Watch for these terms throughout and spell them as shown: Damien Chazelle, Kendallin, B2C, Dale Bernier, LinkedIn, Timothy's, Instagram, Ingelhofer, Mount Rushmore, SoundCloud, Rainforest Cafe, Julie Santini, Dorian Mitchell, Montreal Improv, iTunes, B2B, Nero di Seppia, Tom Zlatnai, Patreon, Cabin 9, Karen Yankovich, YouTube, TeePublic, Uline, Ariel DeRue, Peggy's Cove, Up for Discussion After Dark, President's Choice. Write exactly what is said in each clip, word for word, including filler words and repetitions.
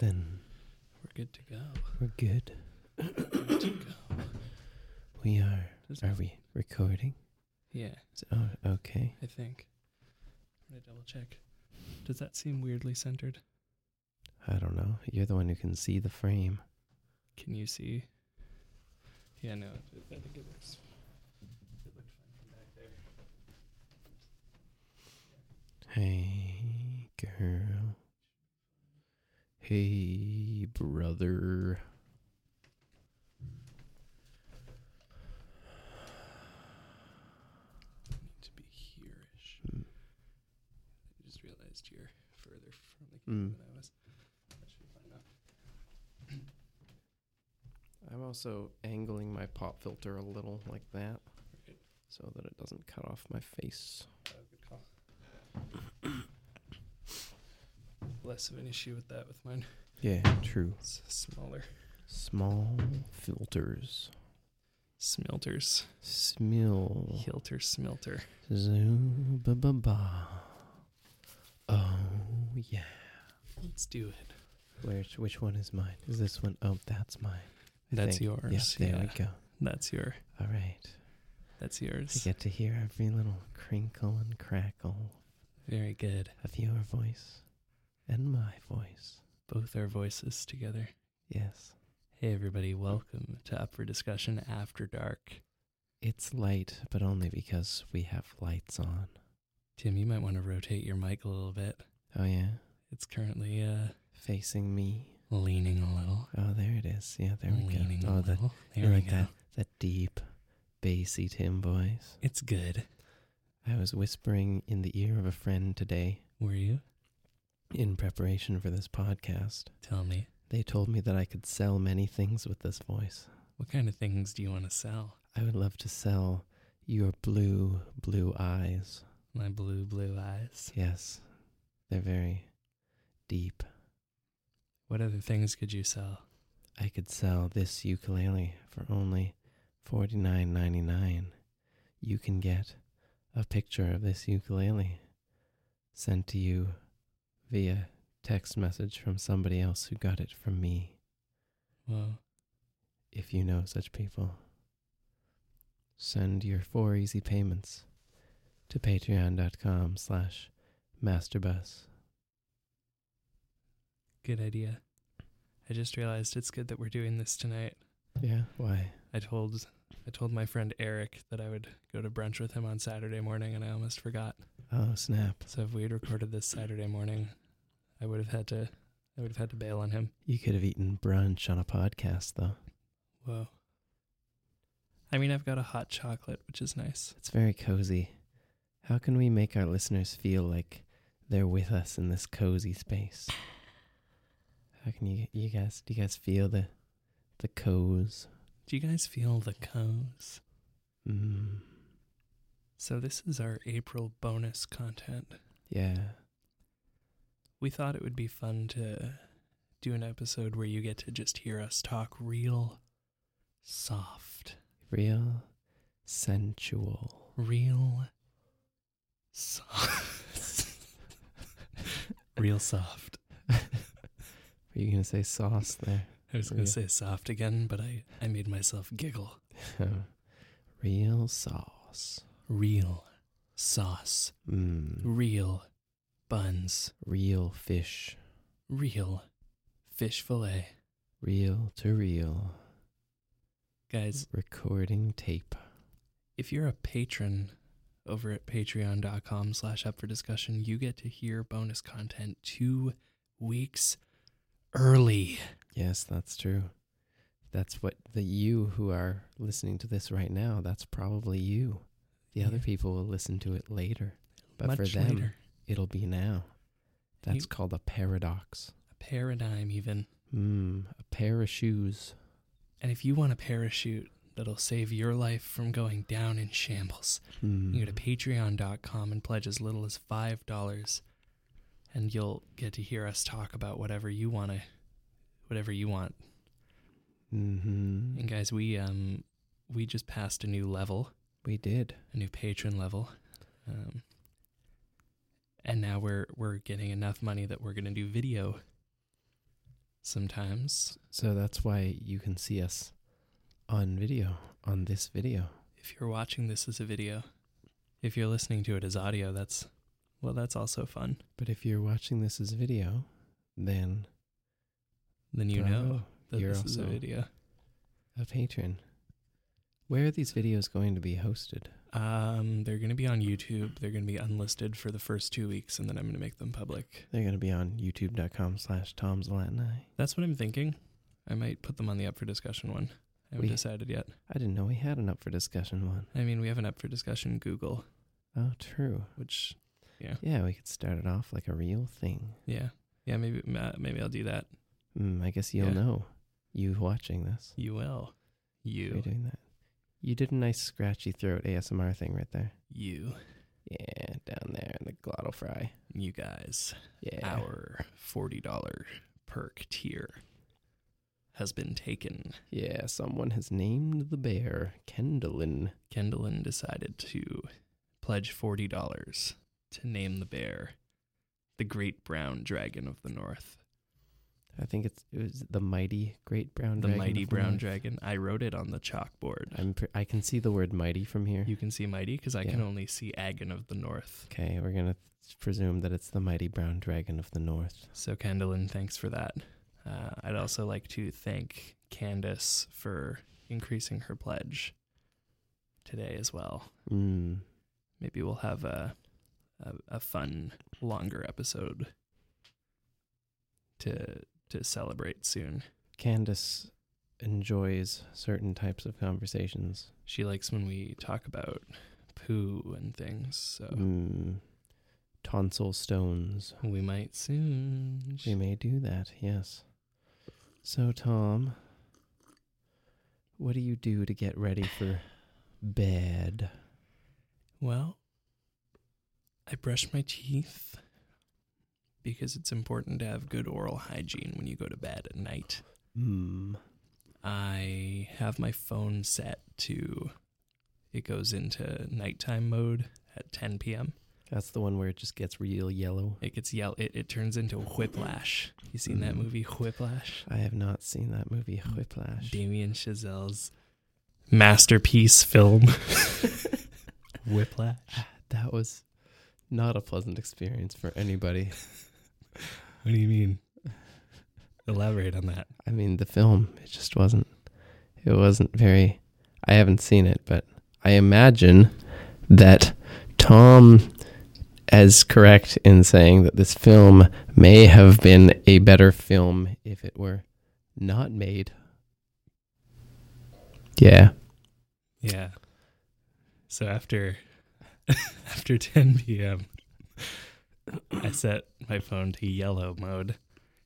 Then we're good to go. We're good. good to go. We are. Does are we recording? Yeah. Is, oh, okay. I think. I'm gonna double check. Does that seem weirdly centered? I don't know. You're the one who can see the frame. Can you see? Yeah, no. I think it looks. It looked fine from back there. Yeah. Hey, girl. Hey, brother. I need to be here-ish. Mm. I just realized you're further from the camera mm. than I was. That should be fine enough. I'm also angling my pop filter a little like that, right, so that it doesn't cut off my face. Oh, good call. Less of an issue with that with mine. Yeah, true. It's smaller. Small filters. Smilters. Smil. Hilter smilter. Zoom. Ba ba ba. Oh, yeah. Let's do it. Where's, which one is mine? Is this one? Oh, that's mine. I that's think. yours. Yes, there yeah. we go. That's yours. All right. That's yours. I get to hear every little crinkle and crackle. Very good. Of your voice. And my voice. Both our voices together. Yes. Hey, everybody. Welcome to Up for Discussion After Dark. It's light, but only because we have lights on. Tim, you might want to rotate your mic a little bit. Oh, yeah? It's currently, uh... facing me. Leaning a little. Oh, there it is. Yeah, there we leaning go. Oh, the, there we like go. That, that deep, bassy Tim voice. It's good. I was whispering in the ear of a friend today. Were you? In preparation for this podcast. Tell me. They told me that I could sell many things with this voice. What kind of things do you want to sell? I would love to sell your blue, blue eyes. My blue, blue eyes? Yes. They're very deep. What other things could you sell? I could sell this ukulele for only forty-nine ninety-nine. You can get a picture of this ukulele sent to you via text message from somebody else who got it from me. Well, if you know such people, send your four easy payments to patreon.com slash masterbus. Good idea. I just realized it's good that we're doing this tonight. Yeah, why? I told I told my friend Eric that I would go to brunch with him on Saturday morning, and I almost forgot. Oh, snap. So if we had recorded this Saturday morning, I would have had to I would have had to bail on him. You could have eaten brunch on a podcast though. Whoa. I mean, I've got a hot chocolate, which is nice. It's very cozy. How can we make our listeners feel like they're with us in this cozy space? How can you you guys do you guys feel the the coze? Do you guys feel the coze? Mm. So this is our April bonus content. Yeah. We thought it would be fun to do an episode where you get to just hear us talk real soft. Real sensual. Real soft. Real soft. Were you going to say sauce there? I was going to say soft again, but I, I made myself giggle. Real sauce. Real sauce. Mm. Real buns. Real fish. Real fish fillet. Real to real. Guys. Recording tape. If you're a patron over at patreon.com slash up for discussion, you get to hear bonus content two weeks early. Yes, that's true. That's what the you who are listening to this right now, that's probably you. The yeah. other people will listen to it later. But Much for them. Later. It'll be now. That's you, called a paradox. A paradigm, even. Mm, a pair of shoes. And if you want a parachute that'll save your life from going down in shambles, mm. you go to patreon dot com and pledge as little as five dollars, and you'll get to hear us talk about whatever you want to, whatever you want. Mm-hmm. And guys, we um we just passed a new level. We did. A new patron level. Um And now we're we're getting enough money that we're going to do video sometimes. So that's why you can see us on video, on this video. If you're watching this as a video, if you're listening to it as audio, that's, well, that's also fun. But if you're watching this as video, then... Then you bravo, know that you're this also is a video. A patron. Where are these videos going to be hosted? Um, they're going to be on YouTube. They're going to be unlisted for the first two weeks, and then I'm going to make them public. They're going to be on youtube.com slash Tom Zlatnai. That's what I'm thinking. I might put them on the Up for Discussion one. I haven't we, decided yet. I didn't know we had an Up for Discussion one. I mean, we have an Up for Discussion Google. Oh, true. Which, yeah. Yeah, we could start it off like a real thing. Yeah. Yeah, maybe maybe I'll do that. Mm, I guess you'll yeah. know. You watching this. You will. You. You're doing that. You did a nice scratchy throat A S M R thing right there. You. Yeah, down there in the glottal fry. You guys. Yeah. Our forty dollars perk tier has been taken. Yeah, someone has named the bear Kendallin. Kendallin decided to pledge forty dollars to name the bear the Great Brown Dragon of the North. I think it's it was the mighty great brown the dragon. The mighty brown life. Dragon. I wrote it on the chalkboard. I'm pr- I can see the word mighty from here. You can see mighty because I yeah. can only see Agon of the North. Okay, we're going to th- presume that it's the mighty brown dragon of the North. So, Kendallin, thanks for that. Uh, I'd also like to thank Candace for increasing her pledge today as well. Mm. Maybe we'll have a, a a fun, longer episode to... to celebrate soon. Candace enjoys certain types of conversations. She likes when we talk about poo and things. So mm, tonsil stones. We might soon. We may do that, yes. So, Tom, what do you do to get ready for bed? Well, I brush my teeth. Because it's important to have good oral hygiene when you go to bed at night. Mm. I have my phone set to, it goes into nighttime mode at ten p.m. That's the one where it just gets real yellow. It gets yellow. It, it turns into Whiplash. You seen mm. that movie, Whiplash? I have not seen that movie, Whiplash. Damien Chazelle's masterpiece film, Whiplash. That was not a pleasant experience for anybody. What do you mean? Elaborate on that. I mean, the film, it just wasn't, it wasn't very, I haven't seen it, but I imagine that Tom is correct in saying that this film may have been a better film if it were not made. Yeah. Yeah. So after, after ten p.m., I set my phone to yellow mode,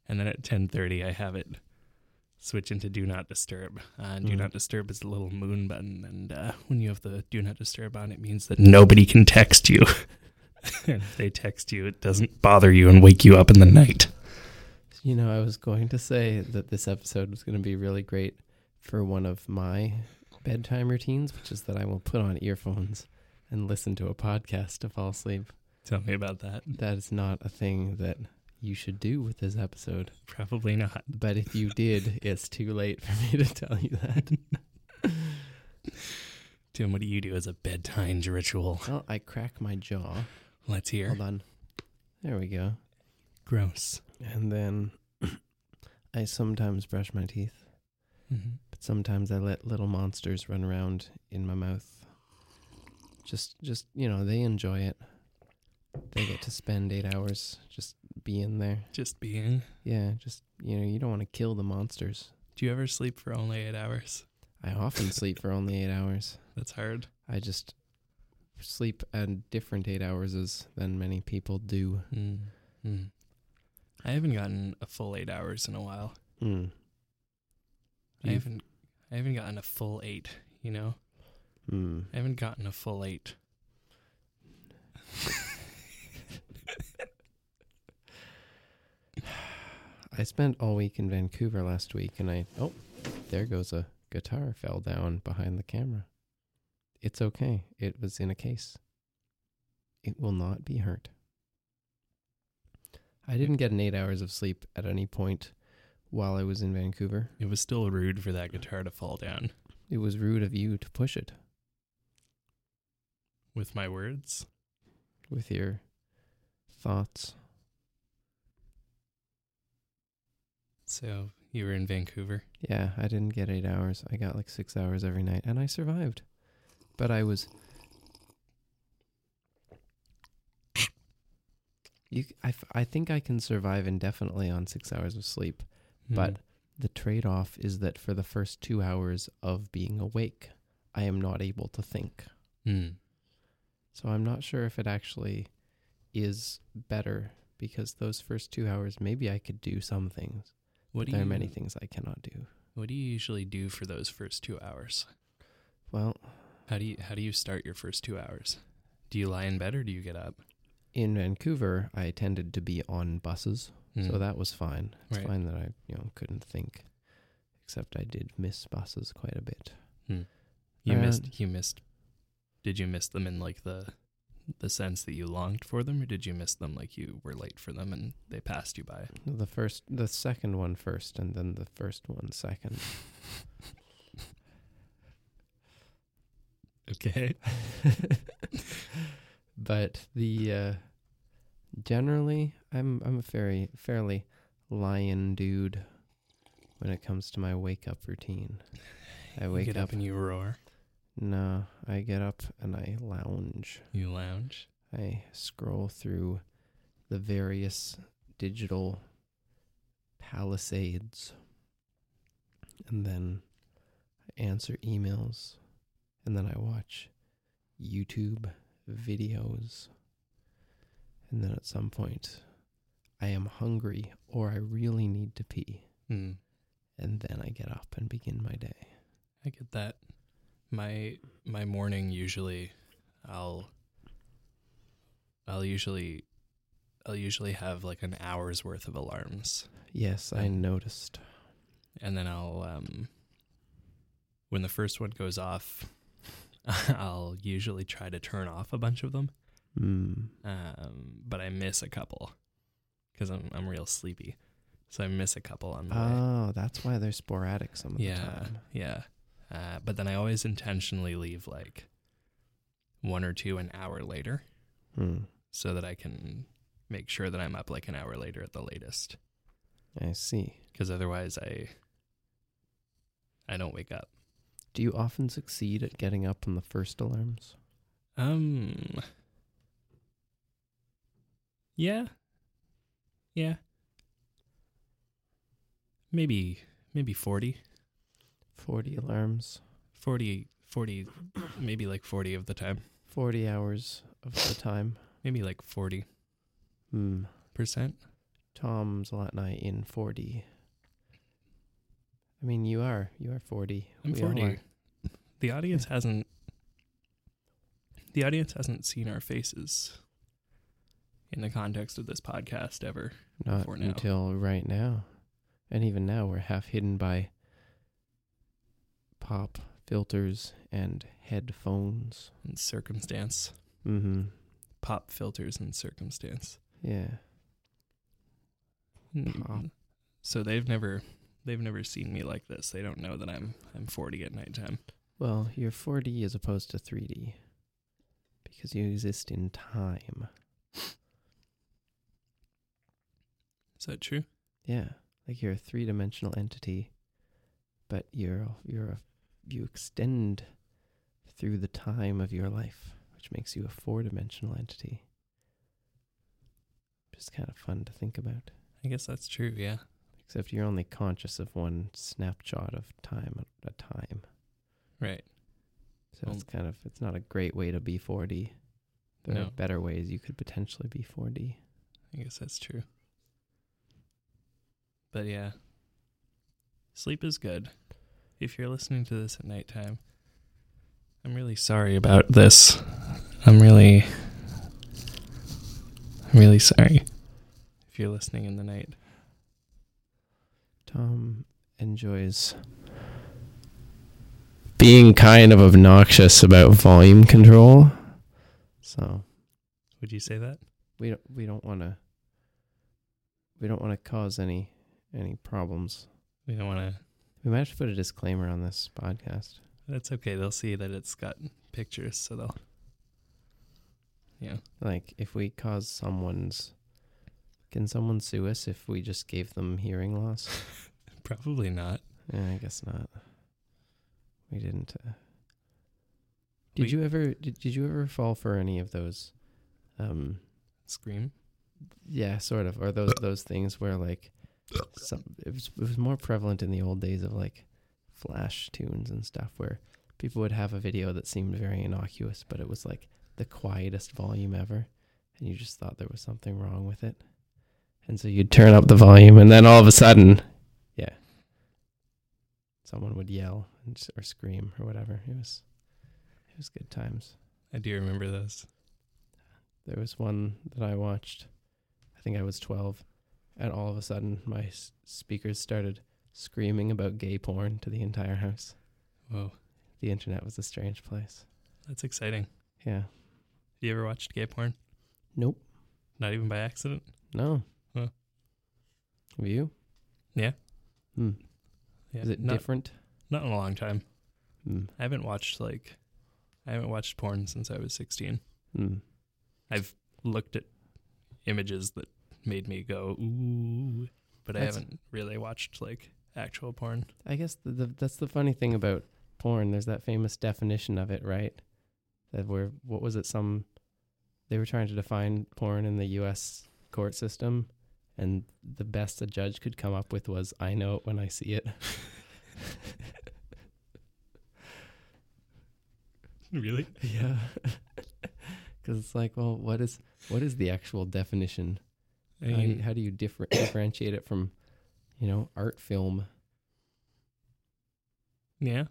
and then at ten thirty I have it switch into do not disturb. Uh, do mm. not disturb is the little moon button, and uh, when you have the do not disturb on, it means that nobody can text you. And if they text you, it doesn't bother you and wake you up in the night. You know, I was going to say that this episode was going to be really great for one of my bedtime routines, which is that I will put on earphones and listen to a podcast to fall asleep. Tell me about that. That is not a thing that you should do with this episode. Probably not. But if you did, it's too late for me to tell you that. Tim, what do you do as a bedtime ritual? Well, I crack my jaw. Let's hear. Hold on. There we go. Gross. And then I sometimes brush my teeth. Mm-hmm. But sometimes I let little monsters run around in my mouth. Just, just you know, they enjoy it. They get to spend eight hours just being there. Just being? Yeah, just, you know, you don't want to kill the monsters. Do you ever sleep for only eight hours? I often sleep for only eight hours. That's hard. I just sleep at different eight hours than many people do. Mm. Mm. I haven't gotten a full eight hours in a while. Mm. I haven't I haven't gotten a full eight, you know? Mm. I haven't gotten a full eight. I spent all week in Vancouver last week, and I... Oh, there goes a guitar fell down behind the camera. It's okay. It was in a case. It will not be hurt. I didn't get an eight hours of sleep at any point while I was in Vancouver. It was still rude for that guitar to fall down. It was rude of you to push it. With my words? With your thoughts. So you were in Vancouver? Yeah, I didn't get eight hours. I got like six hours every night, and I survived. But I was... You, I, f- I think I can survive indefinitely on six hours of sleep, mm. but the trade-off is that for the first two hours of being awake, I am not able to think. Mm. So I'm not sure if it actually is better, because those first two hours, maybe I could do some things. What but do there you, are many things I cannot do. What do you usually do for those first two hours? Well... How do you, how do you start your first two hours? Do you lie in bed or do you get up? In Vancouver, I tended to be on buses, mm. so that was fine. It's right. fine that I, you know, couldn't think, except I did miss buses quite a bit. Mm. You and missed. You missed. Did you miss them in like the, the sense that you longed for them, or did you miss them like you were late for them and they passed you by? The first, the second one first, and then the first one second. Okay. But the uh, generally, I'm I'm a very fairly lion dude when it comes to my wake up routine. I wake you get up, up and you roar. No, I get up and I lounge. You lounge. I scroll through the various digital palisades, and then I answer emails, and then I watch YouTube videos, and then at some point I am hungry or I really need to pee, mm. and then I get up and begin my day. I get that. My my morning usually, I'll I'll usually I'll usually have like an hour's worth of alarms. Yes, I noticed. And then I'll um when the first one goes off, I'll usually try to turn off a bunch of them, mm. um, but I miss a couple because I'm I'm real sleepy, so I miss a couple on the oh, way. That's why they're sporadic some of yeah, the time. Yeah, yeah. Uh, but then I always intentionally leave like one or two an hour later, mm. so that I can make sure that I'm up like an hour later at the latest. I see. Because otherwise, I I don't wake up. Do you often succeed at getting up on the first alarms? Um. Yeah. Yeah. Maybe, maybe forty. forty alarms. forty, forty, maybe like forty of the time. forty hours of the time. Maybe like forty. Hmm. Percent? Tom Zlatnai in forty. I mean, you are. You are forty. I'm we forty. Are. The audience hasn't. The audience hasn't seen our faces in the context of this podcast ever. Not before now. Until right now, and even now we're half hidden by pop filters and headphones and circumstance. Mm-hmm. Pop filters and circumstance. Yeah. Pop. So they've never. They've never seen me like this. They don't know that I'm I'm forty at nighttime. Well, you're four D as opposed to three D because you exist in time. Is that true? Yeah, like you're a three-dimensional entity, but you're you're a, you extend through the time of your life, which makes you a four-dimensional entity. Just kind of fun to think about. I guess that's true. Yeah. Except you're only conscious of one snapshot of time at a time. Right. So well, it's kind of, it's not a great way to be four D. There no. are better ways you could potentially be four D. I guess that's true. But yeah, sleep is good. If you're listening to this at nighttime, I'm really sorry about this. I'm really, I'm really sorry if you're listening in the night. Tom enjoys being kind of obnoxious about volume control. So, would you say that we don't we don't want to we don't want to cause any any problems. We don't want to... We might have to put a disclaimer on this podcast. That's okay. They'll see that it's got pictures, so they'll... Yeah. Like, if we cause someone's... Can someone sue us if we just gave them hearing loss? Probably not. Yeah, I guess not. We didn't... Uh... Did we... you ever... Did, did you ever fall for any of those... Um, Scream? Yeah, sort of. Or those those things where, like... Some, it, was, it was more prevalent in the old days of like Flash tunes and stuff where people would have a video that seemed very innocuous, but it was like the quietest volume ever, and you just thought there was something wrong with it, and so you'd turn up the volume, and then all of a sudden, yeah, someone would yell and just, or scream or whatever. It was it was good times. I do remember those. There was one that I watched. I think I was twelve. And all of a sudden, my speakers started screaming about gay porn to the entire house. Whoa. The internet was a strange place. That's exciting. Yeah. You ever watched gay porn? Nope. Not even by accident? No. Huh. Have you? Yeah. Hmm. Yeah. Is it not, different? Not in a long time. Hmm. I haven't watched, like, I haven't watched porn since I was sixteen. Hmm. I've looked at images that made me go ooh, but that's, I haven't really watched like actual porn. I guess the, the, that's the funny thing about porn. There's that famous definition of it, right? That where what was it? Some they were trying to define porn in the U S court system, and the best a judge could come up with was "I know it when I see it." Really? Yeah. Because it's like, well, what is what is the actual definition? I mean, how, do you, how do you differ, differentiate it from, you know, art film? Yeah.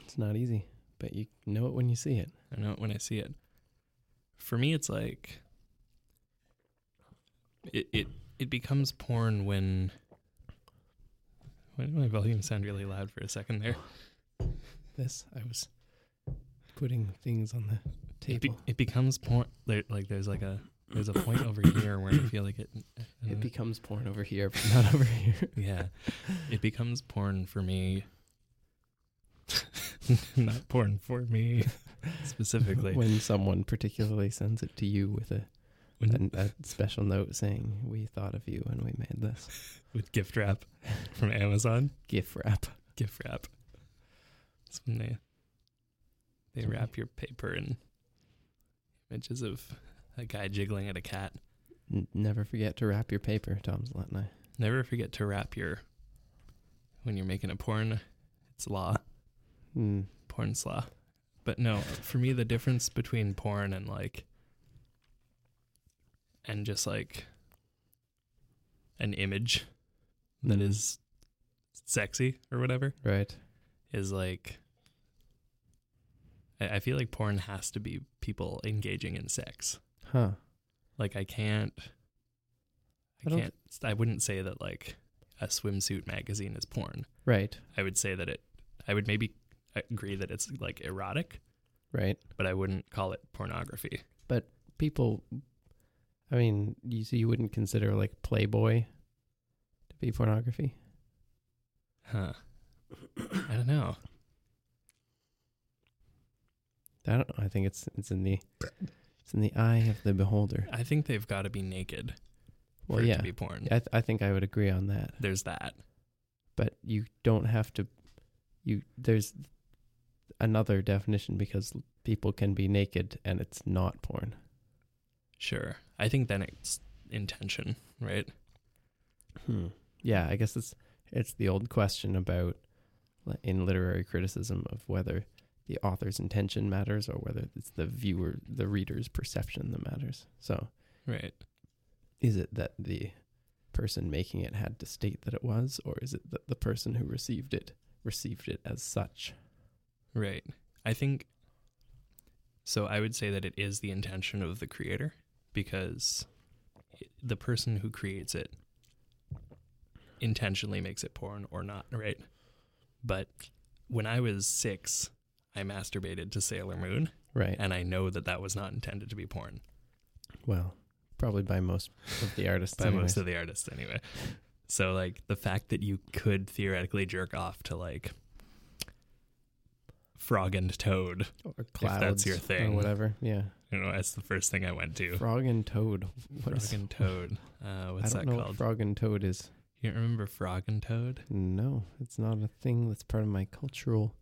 It's not easy, but you know it when you see it. I know it when I see it. For me, it's like, it it, it becomes porn when, why did my volume sound really loud for a second there? This, I was putting things on the table. It, be, it becomes porn, like there's like a... There's a point over here where I feel like it... It becomes porn over here, but not over here. Yeah. It becomes porn for me. Not porn for me, specifically. When someone particularly sends it to you with a, when, a, a special note saying, we thought of you and we made this. With gift wrap from Amazon. Gift wrap. Gift wrap. That's when they, they wrap your paper in images of... A guy jiggling at a cat. N- never forget to wrap your paper, Tom Zlatnai. Never forget to wrap your... When you're making a porn, it's law. Mm. Porn's law. But no, for me, the difference between porn and, like... And just, like... An image mm. that is sexy or whatever. Right. Is, like... I, I feel like porn has to be people engaging in sex. Huh. Like I can't, I, I can't, I wouldn't say that like a swimsuit magazine is porn. Right. I would say that it, I would maybe agree that it's like erotic. Right. But I wouldn't call it pornography. But people, I mean, you so you wouldn't consider like Playboy to be pornography? Huh. I don't know. I don't know. I think it's, it's in the... It's in the eye of the beholder. I think they've got to be naked well, for yeah. it to be porn. I, th- I think I would agree on that. There's that. But you don't have to... You There's another definition because people can be naked and it's not porn. Sure. I think then it's intention, right? Hmm. Yeah, I guess it's it's the old question about, in literary criticism, of whether... the author's intention matters or whether it's the viewer, the reader's perception that matters. So right. Is it that the person making it had to state that it was, or is it that the person who received it received it as such? Right. I think, so I would say that it is the intention of the creator because the person who creates it intentionally makes it porn or not, right? But when I was six... I masturbated to Sailor Moon. Right. And I know that that was not intended to be porn. Well, probably by most of the artists. By anyways. most of the artists, anyway. So like the fact that you could theoretically jerk off to like Frog and Toad, or Clouds, if that's your thing, or whatever. Yeah, you know, that's the first thing I went to. Frog and Toad. What Frog and Toad. Uh, what's I don't that know called? What Frog and Toad is. You don't remember Frog and Toad? No, it's not a thing that's part of my cultural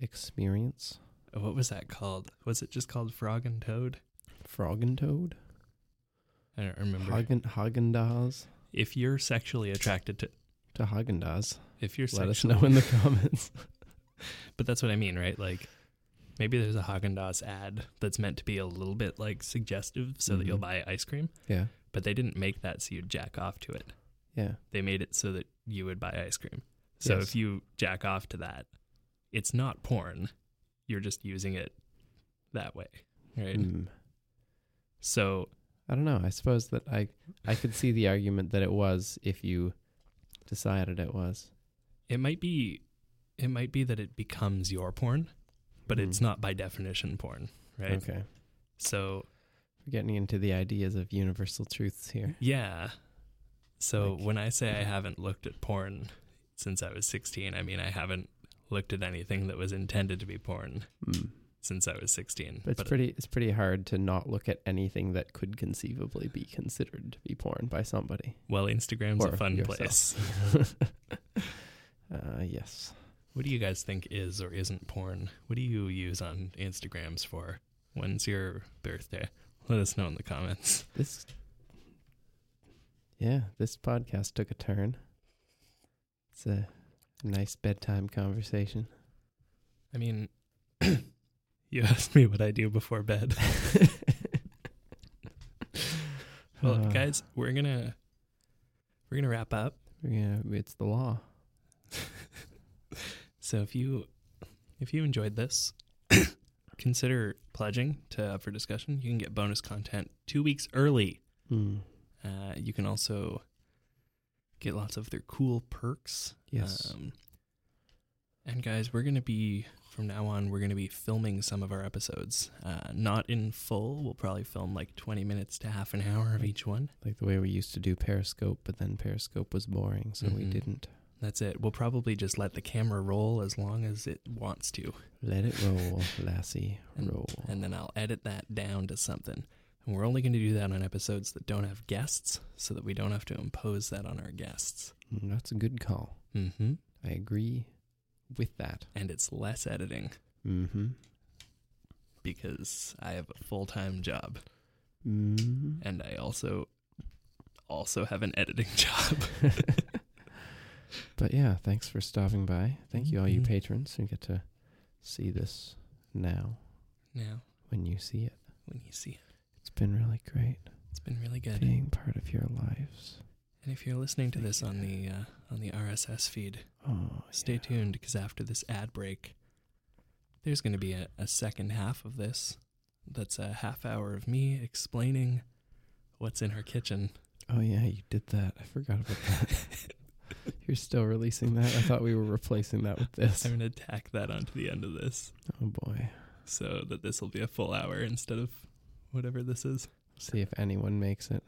experience. What was that called? Was it just called Frog and Toad? Frog and Toad. I don't remember. Haagen Haagen-Dazs. If you're sexually attracted to to Haagen-Dazs, if you're let us know in the comments. But that's what I mean, right? Like, maybe there's a Haagen-Dazs ad that's meant to be a little bit, like, suggestive so mm-hmm. that you'll buy ice cream. Yeah. But they didn't make that so you'd jack off to it. Yeah. They made it so that you would buy ice cream. So yes. If you jack off to that, it's not porn. You're just using it that way, right? Mm. So... I don't know. I suppose that I I could see the argument that it was if you decided it was. It might be... It might be that it becomes your porn, but mm. it's not by definition porn, right? Okay. So... We're getting into the ideas of universal truths here. Yeah. So like, when I say I haven't looked at porn since I was sixteen, I mean I haven't looked at anything that was intended to be porn mm. since I was sixteen. But it's, but pretty, it, it's pretty hard to not look at anything that could conceivably be considered to be porn by somebody. Well, Instagram's or a fun yourself. Place. uh, yes. What do you guys think is or isn't porn? What do you use on Instagrams for? When's your birthday? Let us know in the comments. This, yeah, this podcast took a turn. It's a nice bedtime conversation. I mean, you asked me what I do before bed. Well, uh, guys, we're gonna we're gonna wrap up. We're gonna, it's the law. So if you if you enjoyed this, consider pledging to Up for Discussion. You can get bonus content two weeks early. Mm. Uh, you can also get lots of their cool perks. Yes. Um, and guys, we're going to be, from now on, we're going to be filming some of our episodes. Uh, not in full. We'll probably film like twenty minutes to half an hour of each one. Like the way we used to do Periscope, but then Periscope was boring, so mm-hmm. we didn't. That's it. We'll probably just let the camera roll as long as it wants to. Let it roll, lassie, and, roll. And then I'll edit that down to something. And we're only going to do that on episodes that don't have guests so that we don't have to impose that on our guests. That's a good call. Mm-hmm. I agree with that. And it's less editing. Mm-hmm. Because I have a full-time job. Mm-hmm. And I also also have an editing job. But yeah, thanks for stopping by. Thank you, all you patrons. You get to see this now. Now. When you see it. When you see it. It's been really great. It's been really good. Being part of your lives. And if you're listening to Thank this you. on the uh, on the R S S feed, oh, stay yeah. tuned, because after this ad break, there's going to be a, a second half of this. That's a half hour of me explaining what's in our kitchen. Oh yeah, you did that. I forgot about that. You're still releasing that? I thought we were replacing that with this. I'm going to tack that onto the end of this. Oh, boy. So that this will be a full hour instead of whatever this is. See if anyone makes it.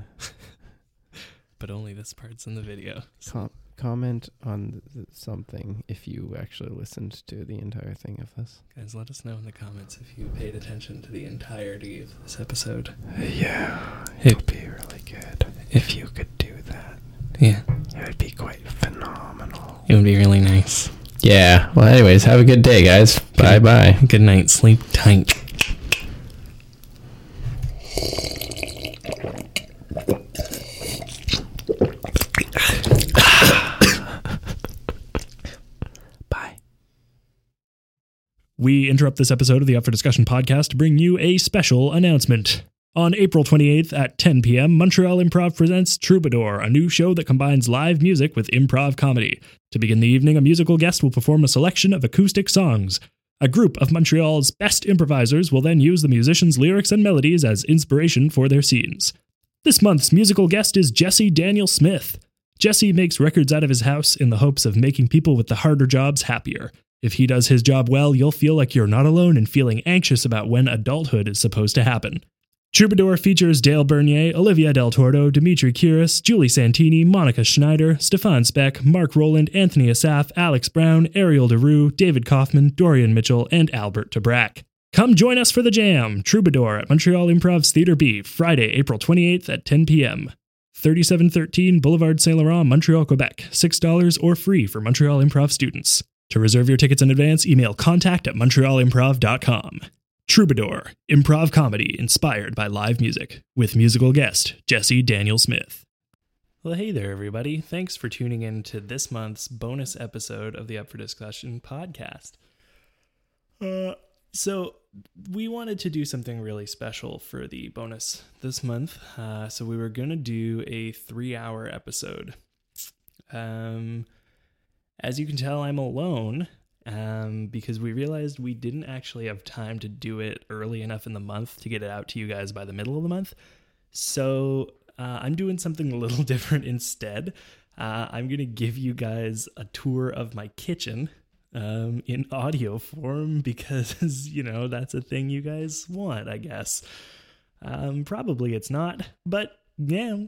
But only this part's in the video. So. Com- comment on th- something if you actually listened to the entire thing of this. Guys, let us know in the comments if you paid attention to the entirety of this episode. Uh, yeah, it would be really good if you could do that. Yeah. It would be quite phenomenal. It would be really nice. Yeah. Well, anyways, have a good day, guys. Good. Bye-bye. Good night. Sleep tight. Bye. We interrupt this episode of the Up for Discussion podcast to bring you a special announcement. On April twenty-eighth at ten p.m., Montreal Improv presents Troubadour, a new show that combines live music with improv comedy. To begin the evening, a musical guest will perform a selection of acoustic songs. A group of Montreal's best improvisers will then use the musicians' lyrics and melodies as inspiration for their scenes. This month's musical guest is Jesse Daniel Smith. Jesse makes records out of his house in the hopes of making people with the harder jobs happier. If he does his job well, you'll feel like you're not alone in feeling anxious about when adulthood is supposed to happen. Troubadour features Dale Bernier, Olivia Del Tordo, Dimitri Kiris, Julie Santini, Monica Schneider, Stefan Speck, Mark Roland, Anthony Asaf, Alex Brown, Ariel DeRue, David Kaufman, Dorian Mitchell, and Albert Tabrac. Come join us for the jam, Troubadour at Montreal Improv's Theatre B, Friday, April twenty-eighth at ten p.m. thirty-seven thirteen Boulevard Saint-Laurent, Montreal, Quebec, six dollars or free for Montreal Improv students. To reserve your tickets in advance, email contact at montreal improv dot com. Troubadour, improv comedy inspired by live music, with musical guest Jesse Daniel Smith. Well, hey there, everybody. Thanks for tuning in to this month's bonus episode of the Up for Discussion podcast. Uh, so we wanted to do something really special for the bonus this month. Uh, so we were going to do a three-hour episode. Um, as you can tell, I'm alone. Um, because we realized we didn't actually have time to do it early enough in the month to get it out to you guys by the middle of the month. So uh, I'm doing something a little different instead. Uh, I'm going to give you guys a tour of my kitchen um, in audio form because, you know, that's a thing you guys want, I guess. Um, probably it's not, but yeah.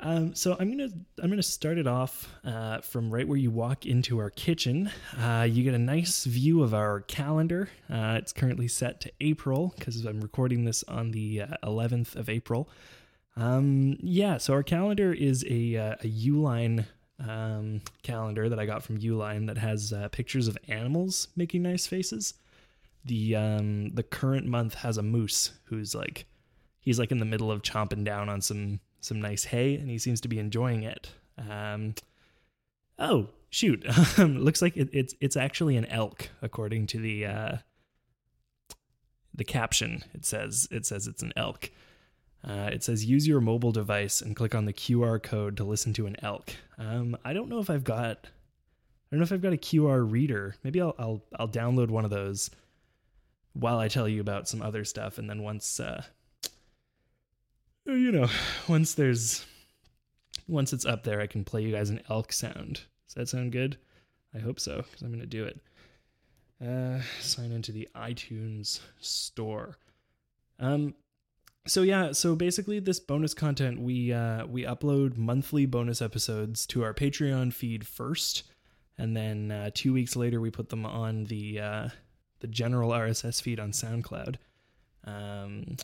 Um, so I'm gonna I'm gonna start it off uh, from right where you walk into our kitchen. Uh, you get a nice view of our calendar. Uh, it's currently set to April because I'm recording this on the uh, eleventh of April. Um, yeah, so our calendar is a uh, a Uline um, calendar that I got from Uline that has uh, pictures of animals making nice faces. The um, the current month has a moose who's like he's like in the middle of chomping down on some. some nice hay, and he seems to be enjoying it. Um, oh, shoot. Looks like it, it's it's actually an elk, according to the uh, the caption. It says, it says it's an elk. Uh, it says, use your mobile device and click on the Q R code to listen to an elk. Um, I don't know if I've got... I don't know if I've got a Q R reader. Maybe I'll I'll, I'll download one of those while I tell you about some other stuff, and then once... Uh, You know, once there's, once it's up there, I can play you guys an elk sound. Does that sound good? I hope so, because I'm going to do it. Uh, sign into the iTunes store. Um, so yeah, so basically this bonus content, we, uh, we upload monthly bonus episodes to our Patreon feed first. And then, uh, two weeks later, we put them on the, uh, the general R S S feed on SoundCloud. Um,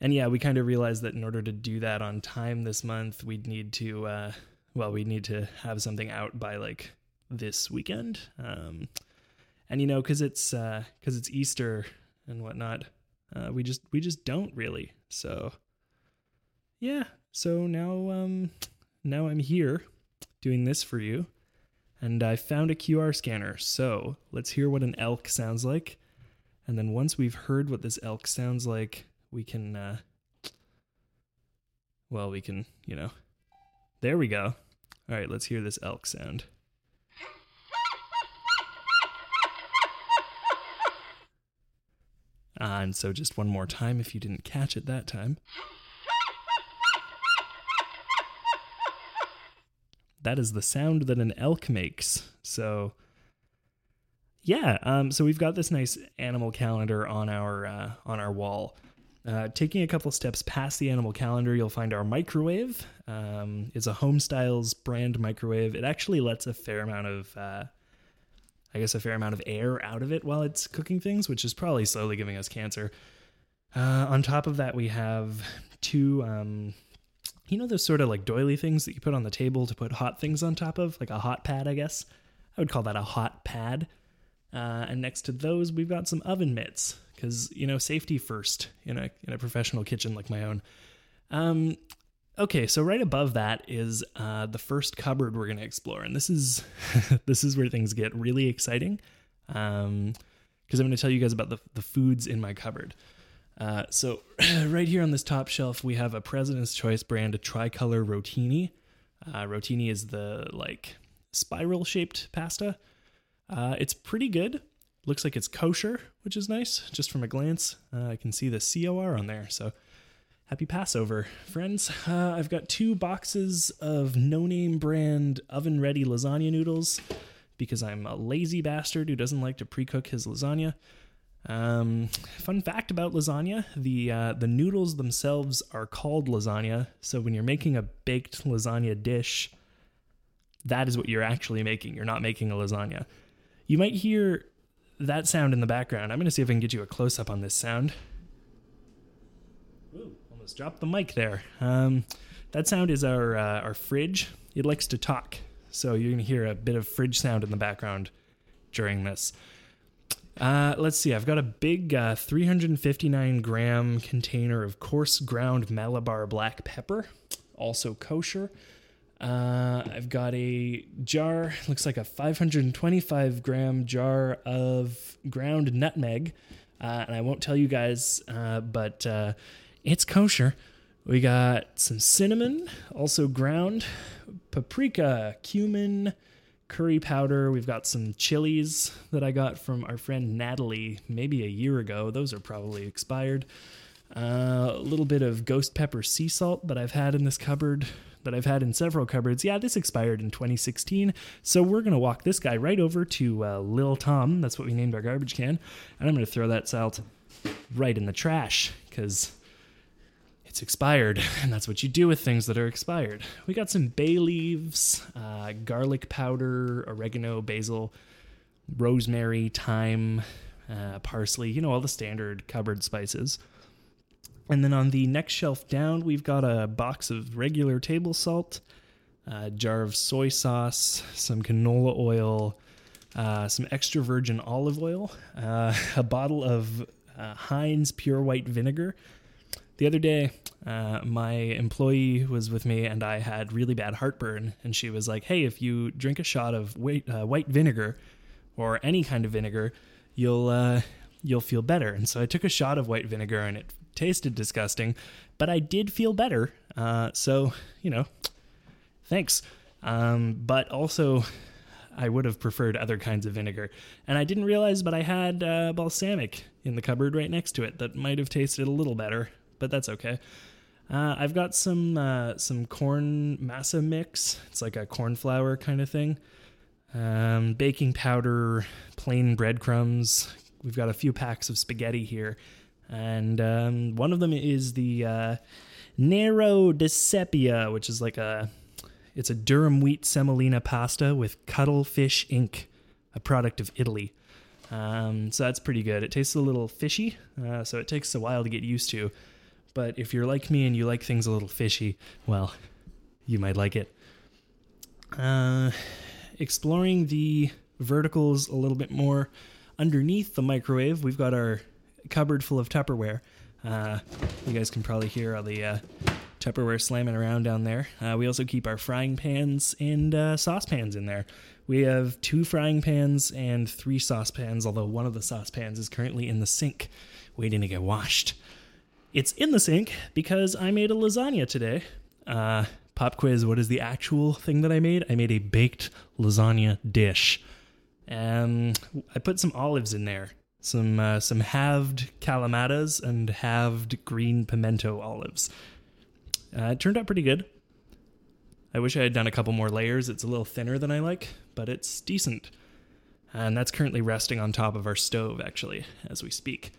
And yeah, we kind of realized that in order to do that on time this month, we'd need to, uh, well, we'd need to have something out by like this weekend. Um, and you know, cause it's, uh, cause it's Easter and whatnot. Uh, we just, we just don't really. So yeah. So now, um, now I'm here doing this for you, and I found a Q R scanner. So let's hear what an elk sounds like. And then once we've heard what this elk sounds like, we can, uh, well, we can, you know, there we go. All right, let's hear this elk sound. And so just one more time if you didn't catch it that time. That is the sound that an elk makes. So yeah, um, so we've got this nice animal calendar on our, uh, on our wall. Uh, taking a couple steps past the animal calendar, you'll find our microwave. Um, it's a Homestyles brand microwave. It actually lets a fair amount of, uh, I guess, a fair amount of air out of it while it's cooking things, which is probably slowly giving us cancer. Uh, on top of that, we have two, um, you know, those sort of like doily things that you put on the table to put hot things on top of, like a hot pad, I guess. I would call that a hot pad. Uh, and next to those, we've got some oven mitts because, you know, safety first in a in a professional kitchen like my own. Um, okay, so right above that is uh, the first cupboard we're going to explore. And this is this is where things get really exciting because um, I'm going to tell you guys about the, the foods in my cupboard. Uh, so right here on this top shelf, we have a President's Choice brand, a tricolor rotini. Uh, rotini is the like spiral-shaped pasta. Uh, it's pretty good. Looks like it's kosher, which is nice. Just from a glance, uh, I can see the C O R on there. So happy Passover, friends. Uh, I've got two boxes of no-name brand oven-ready lasagna noodles because I'm a lazy bastard who doesn't like to pre-cook his lasagna. Um, fun fact about lasagna, the uh, the noodles themselves are called lasagna. So when you're making a baked lasagna dish, that is what you're actually making. You're not making a lasagna. You might hear that sound in the background. I'm going to see if I can get you a close-up on this sound. Ooh, almost dropped the mic there. Um, that sound is our uh, our fridge. It likes to talk. So you're going to hear a bit of fridge sound in the background during this. Uh, let's see, I've got a big uh, three hundred fifty-nine gram container of coarse ground Malabar black pepper, also kosher. Uh, I've got a jar, looks like a five hundred twenty-five gram jar of ground nutmeg. Uh, and I won't tell you guys, uh, but uh, it's kosher. We got some cinnamon, also ground, paprika, cumin, curry powder. We've got some chilies that I got from our friend Natalie maybe a year ago. Those are probably expired. Uh, a little bit of ghost pepper sea salt that I've had in this cupboard, that I've had in several cupboards. Yeah, this expired in twenty sixteen. So we're going to walk this guy right over to uh, Lil Tom. That's what we named our garbage can. And I'm going to throw that salt right in the trash because it's expired, and that's what you do with things that are expired. We got some bay leaves, uh, garlic powder, oregano, basil, rosemary, thyme, uh, parsley, you know, all the standard cupboard spices. And then on the next shelf down, we've got a box of regular table salt, a jar of soy sauce, some canola oil, uh, some extra virgin olive oil, uh, a bottle of uh, Heinz pure white vinegar. The other day, uh, my employee was with me and I had really bad heartburn, and she was like, hey, if you drink a shot of white, uh, white vinegar or any kind of vinegar, you'll uh, you'll feel better. And so I took a shot of white vinegar and it tasted disgusting, but I did feel better. Uh, so, you know, thanks. Um, but also, I would have preferred other kinds of vinegar. And I didn't realize, but I had uh, balsamic in the cupboard right next to it that might have tasted a little better. But that's okay. Uh, I've got some uh, some corn masa mix. It's like a corn flour kind of thing. Um, baking powder, plain breadcrumbs. We've got a few packs of spaghetti here. And um, one of them is the uh, Nero di Seppia, which is like a, it's a durum wheat semolina pasta with cuttlefish ink, a product of Italy. Um, so that's pretty good. It tastes a little fishy, uh, so it takes a while to get used to. But if you're like me and you like things a little fishy, well, you might like it. Uh, exploring the verticals a little bit more. Underneath the microwave, we've got our cupboard full of Tupperware. Uh, you guys can probably hear all the uh, Tupperware slamming around down there. Uh, we also keep our frying pans and uh, saucepans in there. We have two frying pans and three saucepans, although one of the saucepans is currently in the sink waiting to get washed. It's in the sink because I made a lasagna today. Uh, pop quiz, what is the actual thing that I made? I made a baked lasagna dish. Um, I put some olives in there. Some uh, some halved calamatas and halved green pimento olives. Uh, it turned out pretty good. I wish I had done a couple more layers. It's a little thinner than I like, but it's decent. And that's currently resting on top of our stove, actually, as we speak.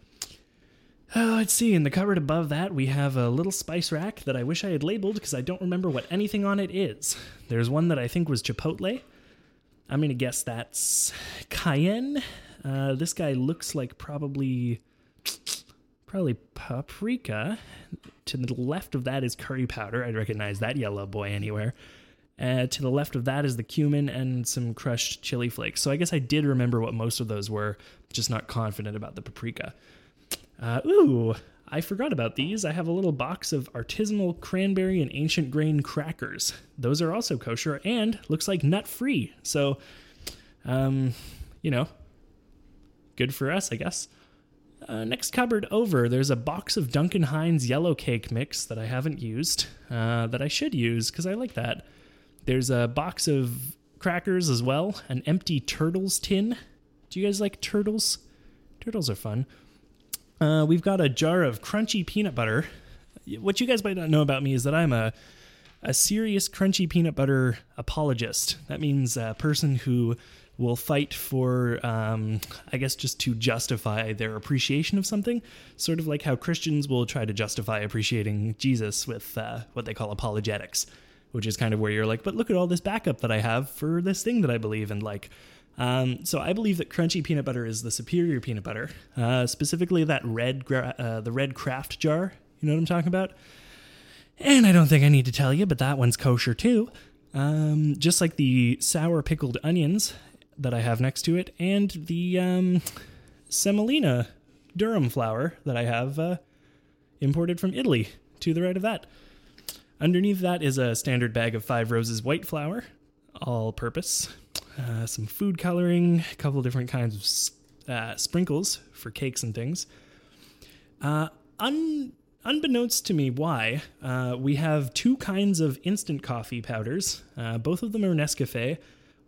Oh, let's see. In the cupboard above that, we have a little spice rack that I wish I had labeled because I don't remember what anything on it is. There's one that I think was chipotle. I'm going to guess that's cayenne. Uh, this guy looks like probably probably paprika. To the left of that is curry powder. I'd recognize that yellow boy anywhere. Uh, to the left of that is the cumin and some crushed chili flakes. So I guess I did remember what most of those were, just not confident about the paprika. Uh, ooh, I forgot about these. I have a little box of artisanal cranberry and ancient grain crackers. Those are also kosher and looks like nut-free. So, um, you know, good for us, I guess. Uh, next cupboard over, there's a box of Duncan Hines yellow cake mix that I haven't used, uh, that I should use because I like that. There's a box of crackers as well, an empty turtles tin. Do you guys like turtles? Turtles are fun. Uh, we've got a jar of crunchy peanut butter. What you guys might not know about me is that I'm a a serious crunchy peanut butter apologist. That means a person who will fight for, um, I guess, just to justify their appreciation of something, sort of like how Christians will try to justify appreciating Jesus with uh, what they call apologetics, which is kind of where you're like, but look at all this backup that I have for this thing that I believe in, like. Um, so I believe that crunchy peanut butter is the superior peanut butter, uh, specifically that red, gra- uh, the red Kraft jar. You know what I'm talking about? And I don't think I need to tell you, but that one's kosher too. Um, just like the sour pickled onions that I have next to it, and the um, semolina Durham flour that I have uh, imported from Italy to the right of that. Underneath that is a standard bag of Five Roses white flour, all purpose, uh, some food coloring, a couple of different kinds of uh, sprinkles for cakes and things. Uh, un- unbeknownst to me why, uh, we have two kinds of instant coffee powders. Uh, both of them are Nescafe.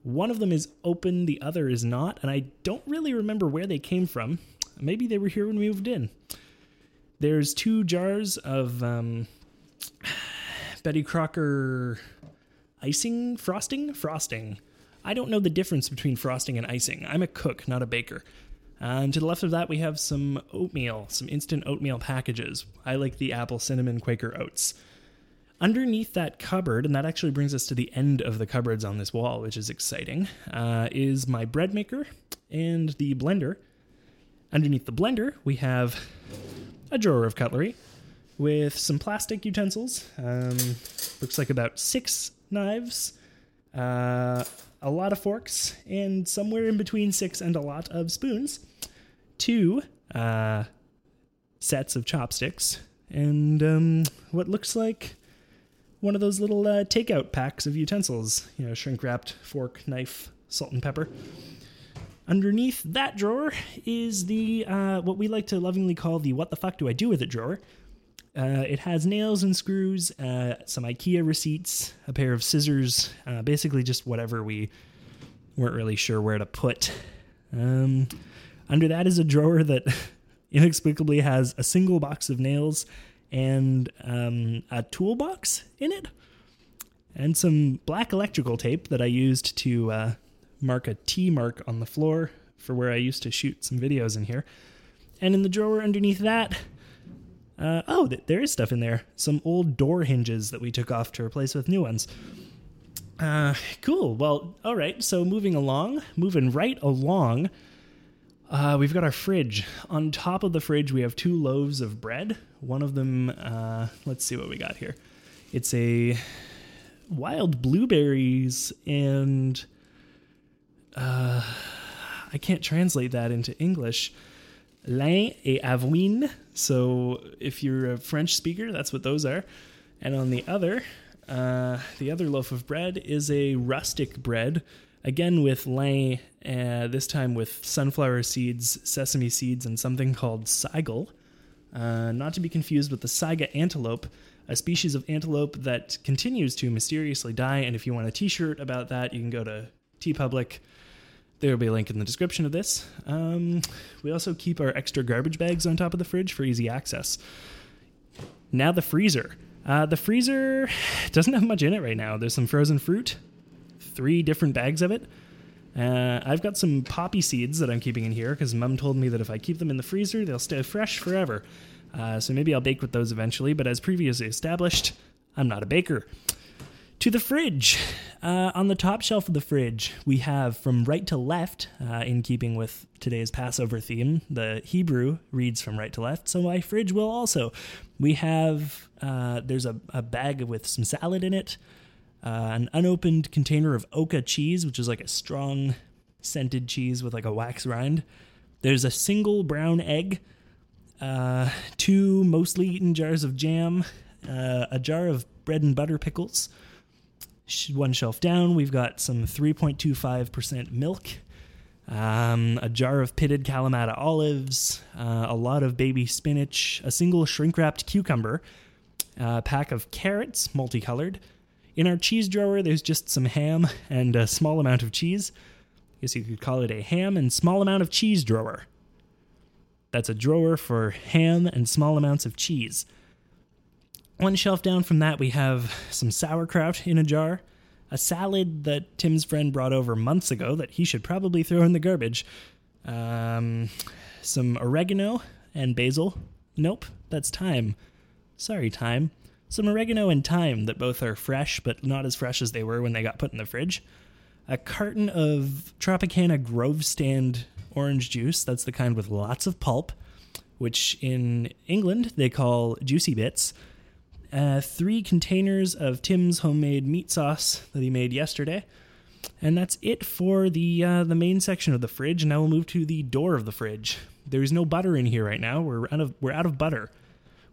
One of them is open, the other is not, and I don't really remember where they came from. Maybe they were here when we moved in. There's two jars of um, Betty Crocker icing? Frosting? Frosting. I don't know the difference between frosting and icing. I'm a cook, not a baker. Um, to the left of that, we have some oatmeal, some instant oatmeal packages. I like the apple cinnamon Quaker oats. Underneath that cupboard, and that actually brings us to the end of the cupboards on this wall, which is exciting, uh, is my bread maker and the blender. Underneath the blender, we have a drawer of cutlery with some plastic utensils. Um, looks like about six knives, uh, a lot of forks, and somewhere in between six and a lot of spoons. Two uh, sets of chopsticks, and um, what looks like one of those little uh, takeout packs of utensils, you know, shrink-wrapped fork, knife, salt and pepper. Underneath that drawer is the, uh, what we like to lovingly call the what the fuck do I do with it drawer. Uh, it has nails and screws, uh, some IKEA receipts, a pair of scissors, uh, basically just whatever we weren't really sure where to put. Um, under that is a drawer that inexplicably has a single box of nails and um, a toolbox in it, and some black electrical tape that I used to uh, mark a T mark on the floor for where I used to shoot some videos in here. And in the drawer underneath that, uh, oh, th- there is stuff in there. Some old door hinges that we took off to replace with new ones. Uh, cool. Well, all right. So moving along, moving right along, Uh, we've got our fridge. On top of the fridge, we have two loaves of bread. One of them, uh, let's see what we got here. It's a wild blueberries and uh, I can't translate that into English. Lin et avoine. So if you're a French speaker, that's what those are. And on the other, uh, the other loaf of bread is a rustic bread. Again with lin, uh, this time with sunflower seeds, sesame seeds, and something called saigal. Uh, not to be confused with the saiga antelope, a species of antelope that continues to mysteriously die. And if you want a t-shirt about that, you can go to TeePublic. There will be a link in the description of this. Um, we also keep our extra garbage bags on top of the fridge for easy access. Now the freezer. Uh, the freezer doesn't have much in it right now. There's some frozen fruit. Three different bags of it. Uh, I've got some poppy seeds that I'm keeping in here because Mum told me that if I keep them in the freezer, they'll stay fresh forever. Uh, so maybe I'll bake with those eventually, but as previously established, I'm not a baker. To the fridge. Uh, on the top shelf of the fridge, we have from right to left, uh, in keeping with today's Passover theme, the Hebrew reads from right to left, so my fridge will also. We have, uh, there's a, a bag with some salad in it. Uh, an unopened container of Oka cheese, which is like a strong scented cheese with like a wax rind. There's a single brown egg, uh, two mostly eaten jars of jam, uh, a jar of bread and butter pickles. One shelf down, we've got some three point two five percent milk, um, a jar of pitted Kalamata olives, uh, a lot of baby spinach, a single shrink-wrapped cucumber, a pack of carrots, multicolored. In our cheese drawer, there's just some ham and a small amount of cheese. I guess you could call it a ham and small amount of cheese drawer. That's a drawer for ham and small amounts of cheese. One shelf down from that, we have some sauerkraut in a jar, a salad that Tim's friend brought over months ago that he should probably throw in the garbage, um, some oregano and basil. Nope, that's thyme. Sorry, thyme. Some oregano and thyme that both are fresh, but not as fresh as they were when they got put in the fridge. A carton of Tropicana Grove Stand orange juice. That's the kind with lots of pulp, which in England they call juicy bits. Uh, three containers of Tim's homemade meat sauce that he made yesterday. And that's it for the uh, the main section of the fridge. Now we'll move to the door of the fridge. There's no butter in here right now. We're out of, we're out of butter.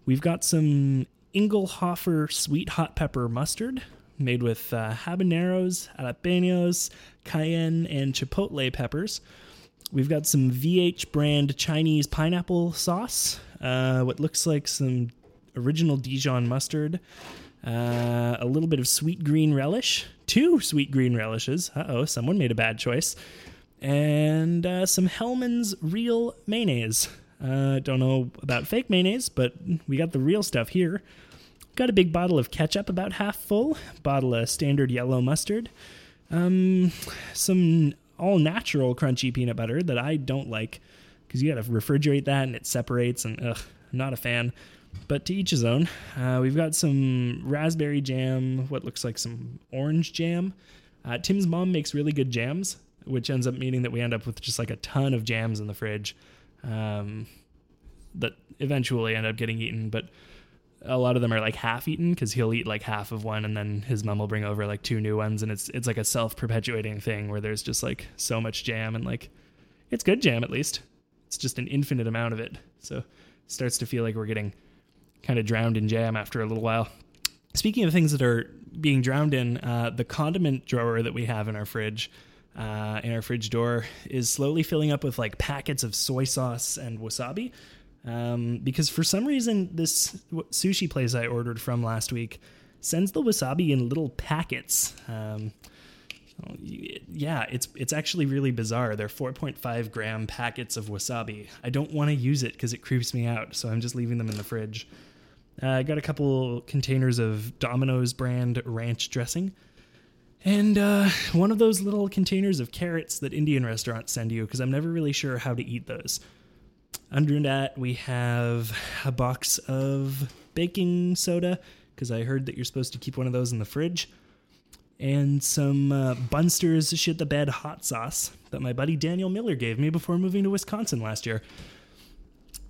We've got some Ingelhofer sweet hot pepper mustard made with uh, habaneros, jalapenos, cayenne, and chipotle peppers. We've got some V H brand Chinese pineapple sauce, uh, what looks like some original Dijon mustard, uh, a little bit of sweet green relish, two sweet green relishes. Uh-oh, someone made a bad choice. And uh, some Hellman's real mayonnaise. Uh, don't know about fake mayonnaise, but we got the real stuff here. Got a big bottle of ketchup, about half full, bottle of standard yellow mustard, um, some all-natural crunchy peanut butter that I don't like because you got to refrigerate that and it separates, and ugh, I'm not a fan, but to each his own. Uh, we've got some raspberry jam, what looks like some orange jam. Uh, Tim's mom makes really good jams, which ends up meaning that we end up with just like a ton of jams in the fridge um, that eventually end up getting eaten, but a lot of them are like half eaten because he'll eat like half of one and then his mom will bring over like two new ones. And it's, it's like a self-perpetuating thing where there's just like so much jam, and like, it's good jam, at least. It's just an infinite amount of it. So it starts to feel like we're getting kind of drowned in jam after a little while. Speaking of things that are being drowned in, uh, the condiment drawer that we have in our fridge, uh, in our fridge door is slowly filling up with like packets of soy sauce and wasabi. Um, because for some reason, this sushi place I ordered from last week sends the wasabi in little packets. Um, yeah, it's it's actually really bizarre. They're four point five gram packets of wasabi. I don't want to use it because it creeps me out, so I'm just leaving them in the fridge. Uh, I got a couple containers of Domino's brand ranch dressing. And uh, one of those little containers of carrots that Indian restaurants send you, because I'm never really sure how to eat those. Under that, we have a box of baking soda, because I heard that you're supposed to keep one of those in the fridge, and some uh, Bunsters shit-the-bed hot sauce that my buddy Daniel Miller gave me before moving to Wisconsin last year.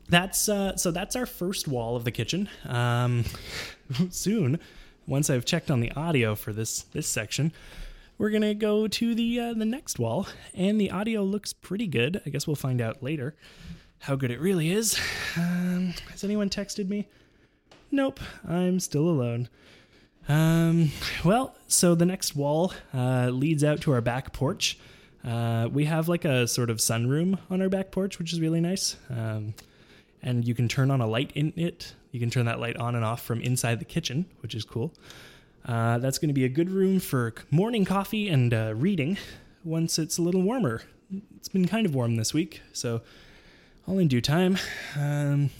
That's uh, so that's our first wall of the kitchen. Um, soon, once I've checked on the audio for this, this section, we're going to go to the uh, the next wall, and the audio looks pretty good. I guess we'll find out later how good it really is. Um, has anyone texted me? Nope, I'm still alone. Um, well, so the next wall uh, leads out to our back porch. Uh, we have like a sort of sunroom on our back porch, which is really nice. Um, and you can turn on a light in it. You can turn that light on and off from inside the kitchen, which is cool. Uh, that's going to be a good room for morning coffee and uh, reading once it's a little warmer. It's been kind of warm this week, so all in due time. Um,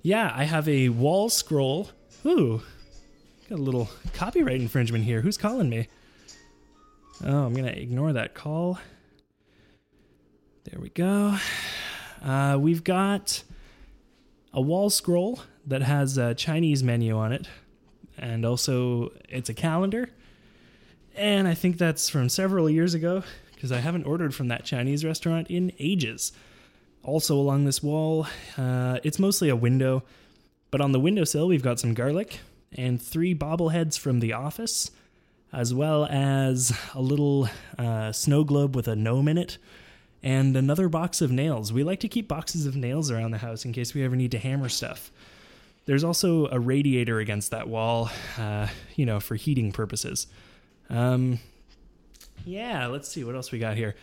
yeah, I have a wall scroll. Ooh, got a little copyright infringement here. Who's calling me? Oh, I'm going to ignore that call. There we go. Uh, we've got a wall scroll that has a Chinese menu on it. And also, it's a calendar. And I think that's from several years ago, because I haven't ordered from that Chinese restaurant in ages. Also along this wall, uh, it's mostly a window, but on the windowsill we've got some garlic and three bobbleheads from The Office, as well as a little uh, snow globe with a gnome in it, and another box of nails. We like to keep boxes of nails around the house in case we ever need to hammer stuff. There's also a radiator against that wall, uh, you know, for heating purposes. Um, yeah, let's see what else we got here.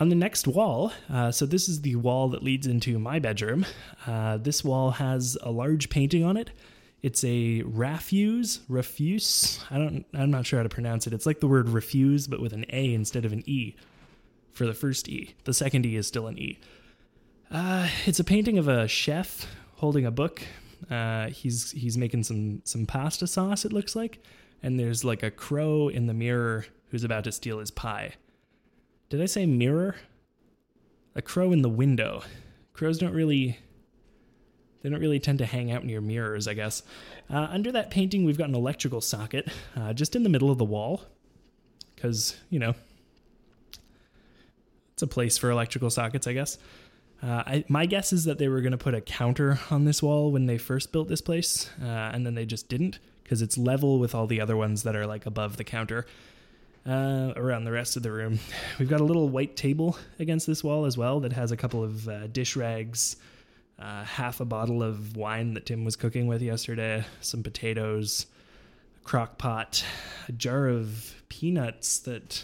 On the next wall, uh, so this is the wall that leads into my bedroom. Uh, this wall has a large painting on it. It's a refuse, refuse. I don't, I'm not sure how to pronounce it. It's like the word refuse, but with an A instead of an E for the first E. The second E is still an E. Uh, it's a painting of a chef holding a book. Uh, he's he's making some some pasta sauce, it looks like, and there's like a crow in the mirror who's about to steal his pie. Did I say mirror? A crow in the window. Crows don't really... They don't really tend to hang out near mirrors, I guess. Uh, under that painting, we've got an electrical socket uh, just in the middle of the wall. Because, you know, it's a place for electrical sockets, I guess. Uh, I, my guess is that they were going to put a counter on this wall when they first built this place. Uh, and then they just didn't, because it's level with all the other ones that are, like, above the counter. Uh, around the rest of the room, we've got a little white table against this wall as well that has a couple of uh, dish rags, uh, half a bottle of wine that Tim was cooking with yesterday, some potatoes, a crock pot, a jar of peanuts that,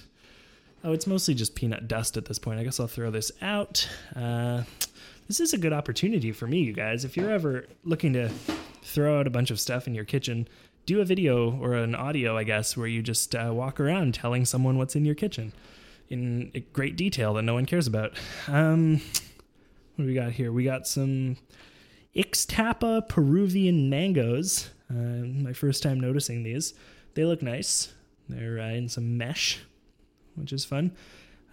oh, it's mostly just peanut dust at this point. I guess I'll throw this out. Uh, this is a good opportunity for me, you guys. If you're ever looking to throw out a bunch of stuff in your kitchen, do a video or an audio, I guess, where you just uh, walk around telling someone what's in your kitchen in great detail that no one cares about. Um, what do we got here? We got some Ixtapa Peruvian mangoes. Uh, my first time noticing these. They look nice. They're uh, in some mesh, which is fun.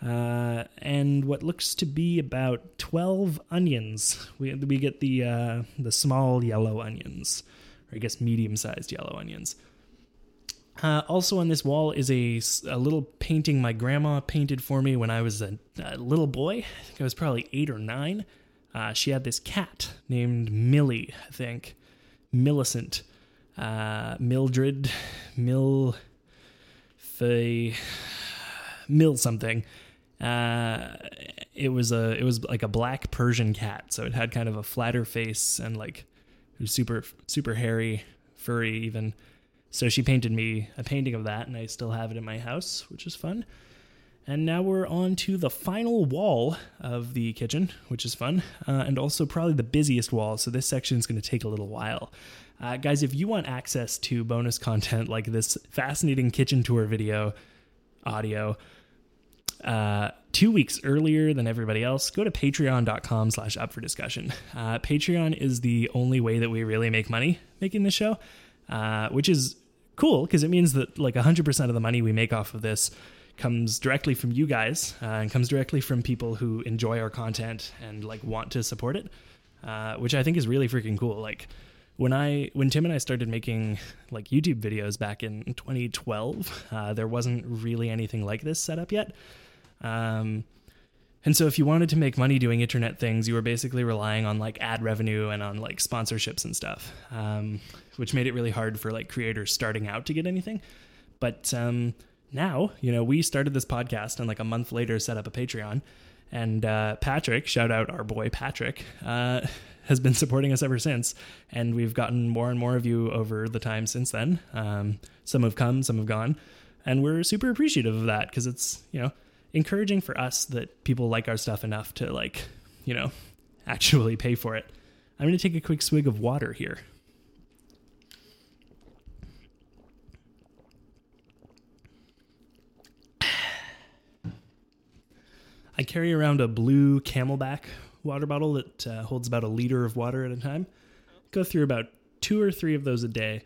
Uh, and what looks to be about twelve onions. We we get the uh, the small yellow onions. I guess medium-sized yellow onions. Uh, also on this wall is a, a little painting my grandma painted for me when I was a, a little boy. I think I was probably eight or nine. Uh, she had this cat named Millie, I think. Millicent. Uh, Mildred. Mil... Fay... Mil something. Uh, it was a it was like a black Persian cat, so it had kind of a flatter face and like... super super hairy, furry even. So she painted me a painting of that, and I still have it in my house, which is fun. And now we're on to the final wall of the kitchen, which is fun, uh, and also probably the busiest wall, so this section is going to take a little while. Uh, guys, if you want access to bonus content like this fascinating kitchen tour video, audio, uh, two weeks earlier than everybody else, go to patreon.com slash up for discussion. Uh, Patreon is the only way that we really make money making this show, uh, which is cool because it means that like one hundred percent of the money we make off of this comes directly from you guys uh, and comes directly from people who enjoy our content and like want to support it, uh, which I think is really freaking cool. Like when I, when Tim and I started making like YouTube videos back in twenty twelve, uh, there wasn't really anything like this set up yet. Um, and so if you wanted to make money doing internet things, you were basically relying on like ad revenue and on like sponsorships and stuff, um, which made it really hard for like creators starting out to get anything. But, um, now, you know, we started this podcast and like a month later set up a Patreon, and, uh, Patrick, shout out our boy Patrick, uh, has been supporting us ever since. And we've gotten more and more of you over the time since then. Um, some have come, some have gone, and we're super appreciative of that. 'Cause it's, you know, encouraging for us that people like our stuff enough to like, you know, actually pay for it. I'm going to take a quick swig of water here. I carry around a blue Camelback water bottle that uh, holds about a liter of water at a time. Go through about two or three of those a day.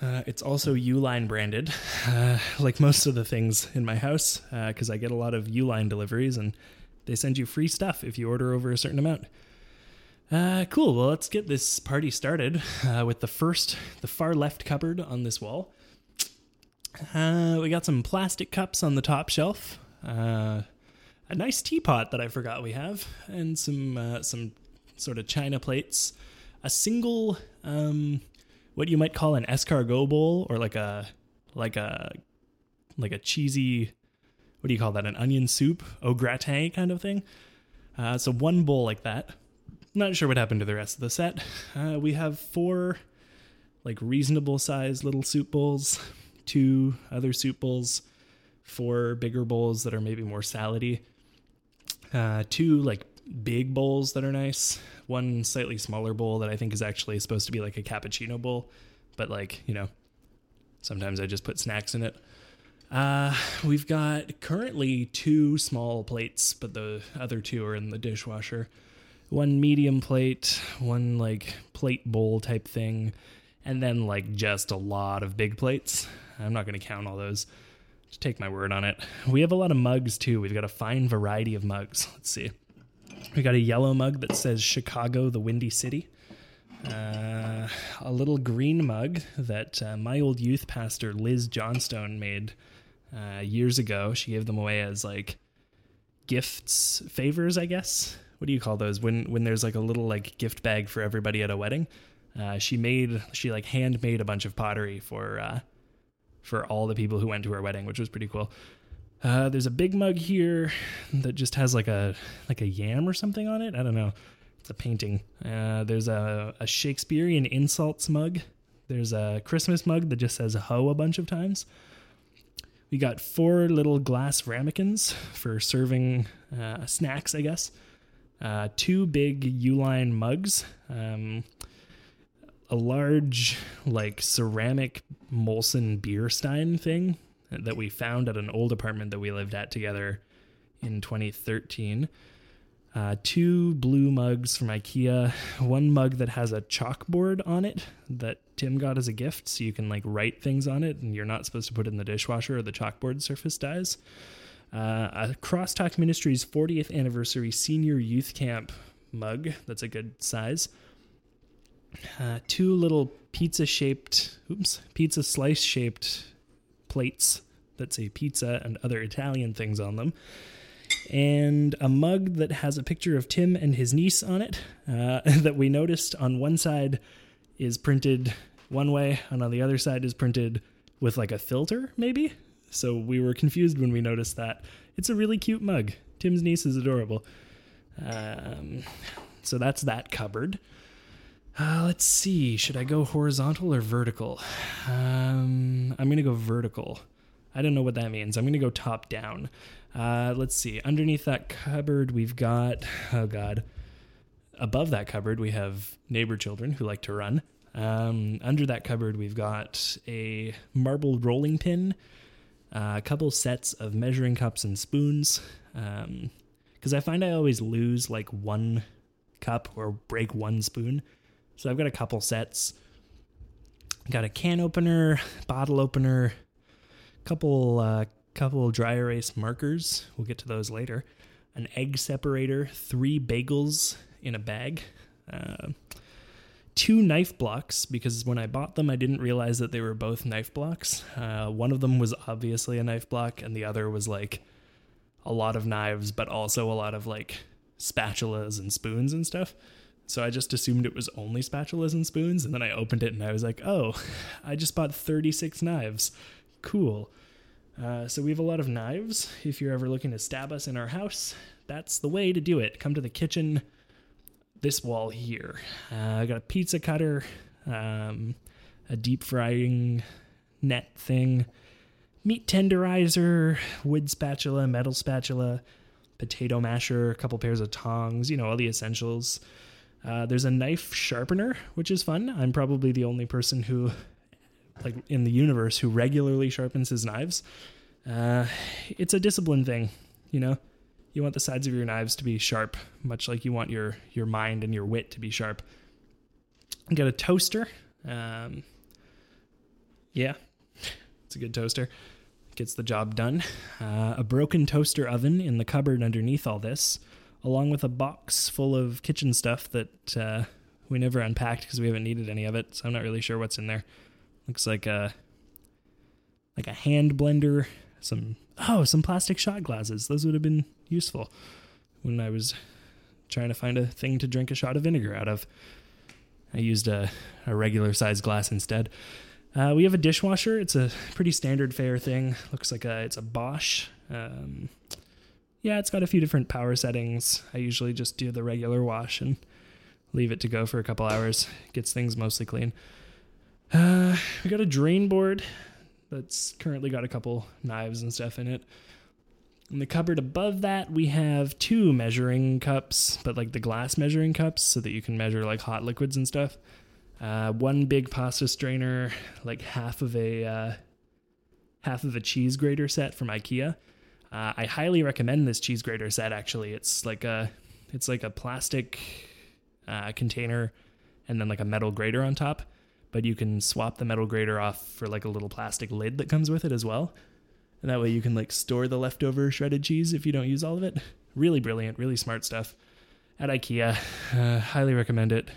Uh, it's also Uline branded, uh, like most of the things in my house, because uh, I get a lot of Uline deliveries, and they send you free stuff if you order over a certain amount. Uh, cool, well, let's get this party started uh, with the first, the far left cupboard on this wall. Uh, we got some plastic cups on the top shelf, uh, a nice teapot that I forgot we have, and some, uh, some sort of china plates, a single... Um, what you might call an escargot bowl, or like a, like a, like a cheesy, what do you call that? An onion soup, au gratin kind of thing. Uh, so one bowl like that. Not sure what happened to the rest of the set. Uh, we have four like reasonable sized little soup bowls, two other soup bowls, four bigger bowls that are maybe more salady, uh, two like big bowls that are nice, one slightly smaller bowl that I think is actually supposed to be like a cappuccino bowl, but like, you know, sometimes I just put snacks in it. Uh, we've got currently two small plates, but the other two are in the dishwasher. One medium plate, one like plate bowl type thing, and then like just a lot of big plates. I'm not going to count all those. Just take my word on it. We have a lot of mugs, too. We've got a fine variety of mugs. Let's see. We got a yellow mug that says Chicago, the Windy City. Uh, a little green mug that uh, my old youth pastor, Liz Johnstone, made uh, years ago. She gave them away as, like, gifts, favors, I guess. What do you call those? When when there's, like, a little, like, gift bag for everybody at a wedding. Uh, she made, she, like, handmade a bunch of pottery for uh, for all the people who went to her wedding, which was pretty cool. Uh, there's a big mug here that just has, like, a like a yam or something on it. I don't know. It's a painting. Uh, there's a, a Shakespearean insults mug. There's a Christmas mug that just says ho a bunch of times. We got four little glass ramekins for serving uh, snacks, I guess. Uh, two big Uline mugs. Um, a large, like, ceramic Molson beer stein thing that we found at an old apartment that we lived at together in twenty thirteen. Uh, two blue mugs from IKEA, one mug that has a chalkboard on it that Tim got as a gift, so you can, like, write things on it, and you're not supposed to put it in the dishwasher or the chalkboard surface dies. Uh, a Crosstalk Ministries fortieth anniversary senior youth camp mug that's a good size. Uh, two little pizza-shaped, oops, pizza slice-shaped plates that say pizza and other Italian things on them. And a mug that has a picture of Tim and his niece on it uh, that we noticed on one side is printed one way and on the other side is printed with, like, a filter, maybe? So we were confused when we noticed that. It's a really cute mug. Tim's niece is adorable. Um, so that's that cupboard. Uh, let's see. Should I go horizontal or vertical? Um, I'm going to go vertical. I don't know what that means. I'm going to go top down. Uh, let's see. Underneath that cupboard, we've got, oh God, above that cupboard, we have neighbor children who like to run. Um, under that cupboard, we've got a marble rolling pin, uh, a couple sets of measuring cups and spoons. Um, 'cause I find I always lose, like, one cup or break one spoon. So I've got a couple sets. Got a can opener, bottle opener, couple, uh, couple dry erase markers. We'll get to those later. An egg separator, three bagels in a bag, uh, two knife blocks, because when I bought them, I didn't realize that they were both knife blocks. Uh, one of them was obviously a knife block, and the other was, like, a lot of knives, but also a lot of, like, spatulas and spoons and stuff. So I just assumed it was only spatulas and spoons, and then I opened it, and I was like, oh, I just bought thirty-six knives. Cool. Uh, so we have a lot of knives. If you're ever looking to stab us in our house, that's the way to do it. Come to the kitchen, this wall here. Uh, I got a pizza cutter, um, a deep frying net thing, meat tenderizer, wood spatula, metal spatula, potato masher, a couple pairs of tongs, you know, all the essentials. Uh, there's a knife sharpener, which is fun. I'm probably the only person who... like in the universe who regularly sharpens his knives. Uh, it's a discipline thing, you know? You want the sides of your knives to be sharp, much like you want your, your mind and your wit to be sharp. You got a toaster. Um, yeah, it's a good toaster. Gets the job done. Uh, a broken toaster oven in the cupboard underneath all this, along with a box full of kitchen stuff that uh, we never unpacked because we haven't needed any of it, so I'm not really sure what's in there. Looks like a like a hand blender, some oh, some plastic shot glasses. Those would have been useful when I was trying to find a thing to drink a shot of vinegar out of. I used a, a regular sized glass instead. Uh, we have a dishwasher. It's a pretty standard fare thing. Looks like a, it's a Bosch. Um, yeah, it's got a few different power settings. I usually just do the regular wash and leave it to go for a couple hours. Gets things mostly clean. Uh, we got a drain board that's currently got a couple knives and stuff in it. In the cupboard above that, we have two measuring cups, but like the glass measuring cups so that you can measure like hot liquids and stuff. Uh, one big pasta strainer, like half of a, uh, half of a cheese grater set from IKEA. Uh, I highly recommend this cheese grater set, actually. It's like a, it's like a plastic, uh, container and then like a metal grater on top. but you can swap the metal grater off for like a little plastic lid that comes with it as well. And that way you can like store the leftover shredded cheese if you don't use all of it. Really brilliant, really smart stuff at IKEA. Uh, highly recommend it.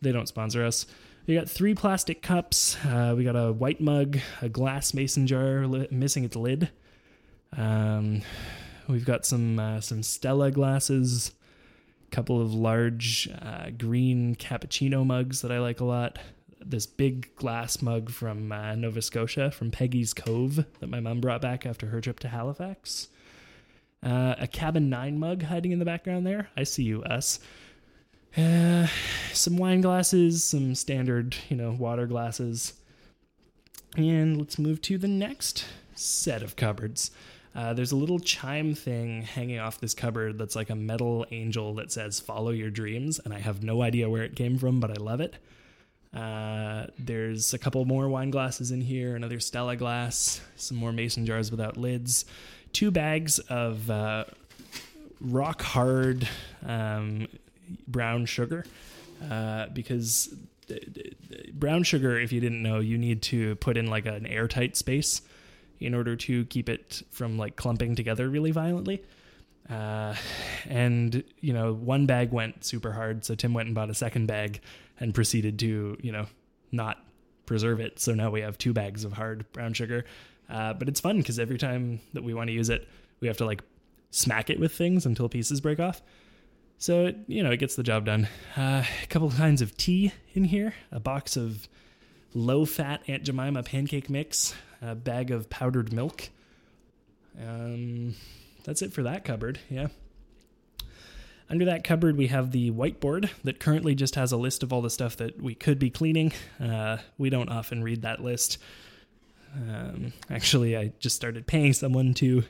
They don't sponsor us. We got three plastic cups. Uh, we got a white mug, a glass mason jar li- missing its lid. Um, we've got some uh, some Stella glasses, a couple of large uh, green cappuccino mugs that I like a lot. This big glass mug from uh, Nova Scotia, from Peggy's Cove, that my mom brought back after her trip to Halifax. Uh, a Cabin nine mug hiding in the background there. I see you, us. Uh, some wine glasses, some standard, you know, water glasses. And let's move to the next set of cupboards. Uh, there's a little chime thing hanging off this cupboard that's like a metal angel that says, "Follow your dreams." And I have no idea where it came from, but I love it. Uh, there's a couple more wine glasses in here, another Stella glass, some more mason jars without lids, two bags of uh, rock hard... Um, brown sugar, uh, because th- th- brown sugar, if you didn't know, you need to put in like an airtight space in order to keep it from like clumping together really violently. Uh, and, you know, one bag went super hard, so Tim went and bought a second bag and proceeded to, you know, not preserve it. So now we have two bags of hard brown sugar. Uh, but it's fun because every time that we want to use it, we have to like smack it with things until pieces break off. So, it, you know, it gets the job done. Uh, a couple of kinds of tea in here. A box of low-fat Aunt Jemima pancake mix. A bag of powdered milk. Um, that's it for that cupboard, yeah. Under that cupboard, we have the whiteboard that currently just has a list of all the stuff that we could be cleaning. Uh, we don't often read that list. Um, actually, I just started paying someone to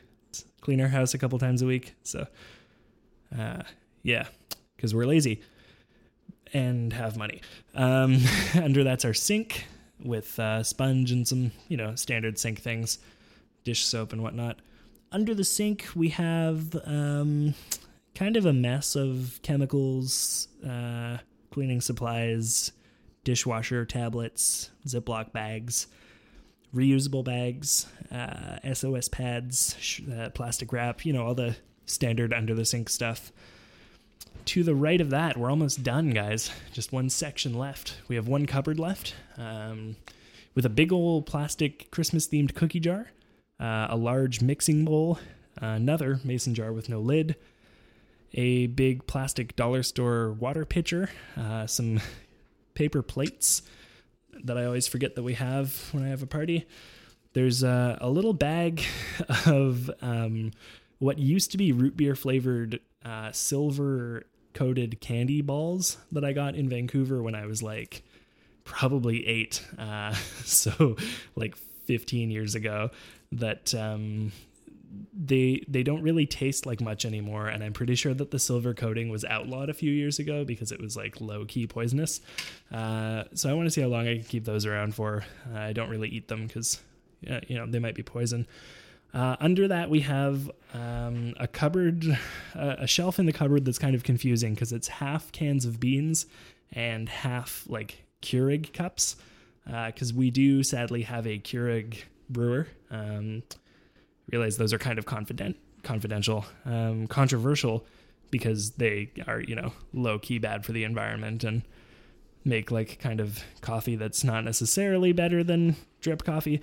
clean our house a couple times a week, so... Uh, Yeah, because we're lazy and have money. Um, under that's our sink with uh, sponge and some, you know, standard sink things, dish soap and whatnot. Under the sink, we have um, kind of a mess of chemicals, uh, cleaning supplies, dishwasher tablets, Ziploc bags, reusable bags, uh, S O S pads, sh- uh, plastic wrap, you know, all the standard under the sink stuff. To the right of that, we're almost done, guys. Just one section left. We have one cupboard left um, with a big old plastic Christmas-themed cookie jar, uh, a large mixing bowl, another mason jar with no lid, a big plastic dollar store water pitcher, uh, some paper plates that I always forget that we have when I have a party. There's uh, a little bag of um, what used to be root beer-flavored uh, silver... coated candy balls that I got in Vancouver when I was like probably eight, uh so like fifteen years ago, that um they they don't really taste like much anymore, and I'm pretty sure that the silver coating was outlawed a few years ago because it was like low-key poisonous. Uh so I want to see how long I can keep those around for. uh, I don't really eat them because uh, you know, they might be poison. Uh, under that, we have um, a cupboard, uh, a shelf in the cupboard that's kind of confusing because it's half cans of beans and half like Keurig cups, because uh, we do sadly have a Keurig brewer. Um, realize those are kind of confident, confidential, um, controversial, because they are, you know, low-key bad for the environment and make like kind of coffee that's not necessarily better than drip coffee.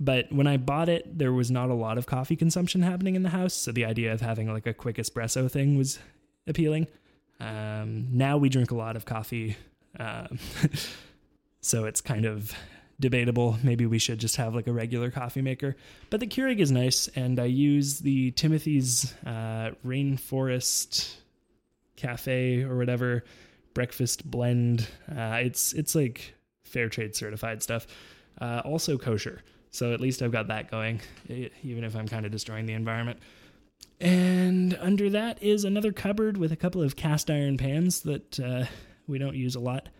But when I bought it, there was not a lot of coffee consumption happening in the house, so the idea of having like a quick espresso thing was appealing. Um, now we drink a lot of coffee, um, so it's kind of debatable. Maybe we should just have like a regular coffee maker. But the Keurig is nice, and I use the Timothy's uh, Rainforest Cafe or whatever breakfast blend. Uh, it's it's like fair trade certified stuff, uh, also kosher. So at least I've got that going, even if I'm kind of destroying the environment. And under that is another cupboard with a couple of cast iron pans that uh, we don't use a lot.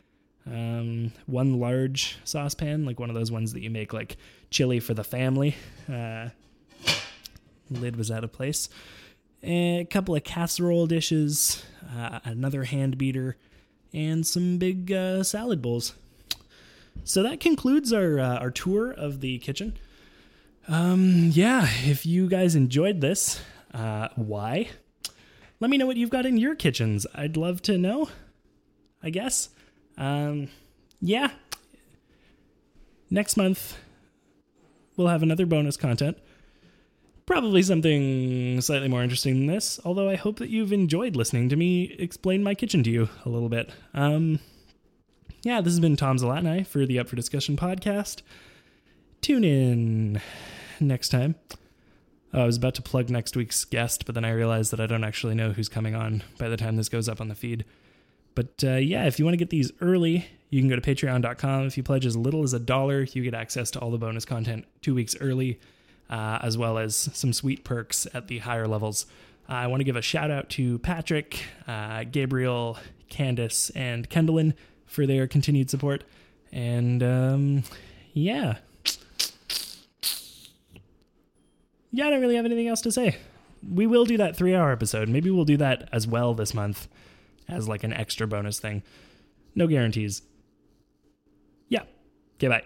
Um, one large saucepan, like one of those ones that you make like chili for the family. Uh, lid was out of place. And a couple of casserole dishes, uh, another hand beater, and some big uh, salad bowls. So that concludes our uh, our tour of the kitchen. Um, yeah, if you guys enjoyed this, uh, why? Let me know what you've got in your kitchens. I'd love to know, I guess. Um, yeah. Next month, we'll have another bonus content. Probably something slightly more interesting than this, although I hope that you've enjoyed listening to me explain my kitchen to you a little bit. Um, yeah, this has been Tom Zlatnai for the Up for Discussion podcast. Tune in next time. Oh, I was about to plug next week's guest, but then I realized that I don't actually know who's coming on by the time this goes up on the feed. But uh, yeah, if you want to get these early, you can go to patreon dot com. If you pledge as little as a dollar, you get access to all the bonus content two weeks early, uh, as well as some sweet perks at the higher levels. Uh, I want to give a shout out to Patrick, uh, Gabriel, Candace, and Kendallin for their continued support. And um, yeah. Yeah, I don't really have anything else to say. We will do that three-hour episode. Maybe we'll do that as well this month as like an extra bonus thing. No guarantees. Yeah. Okay, bye.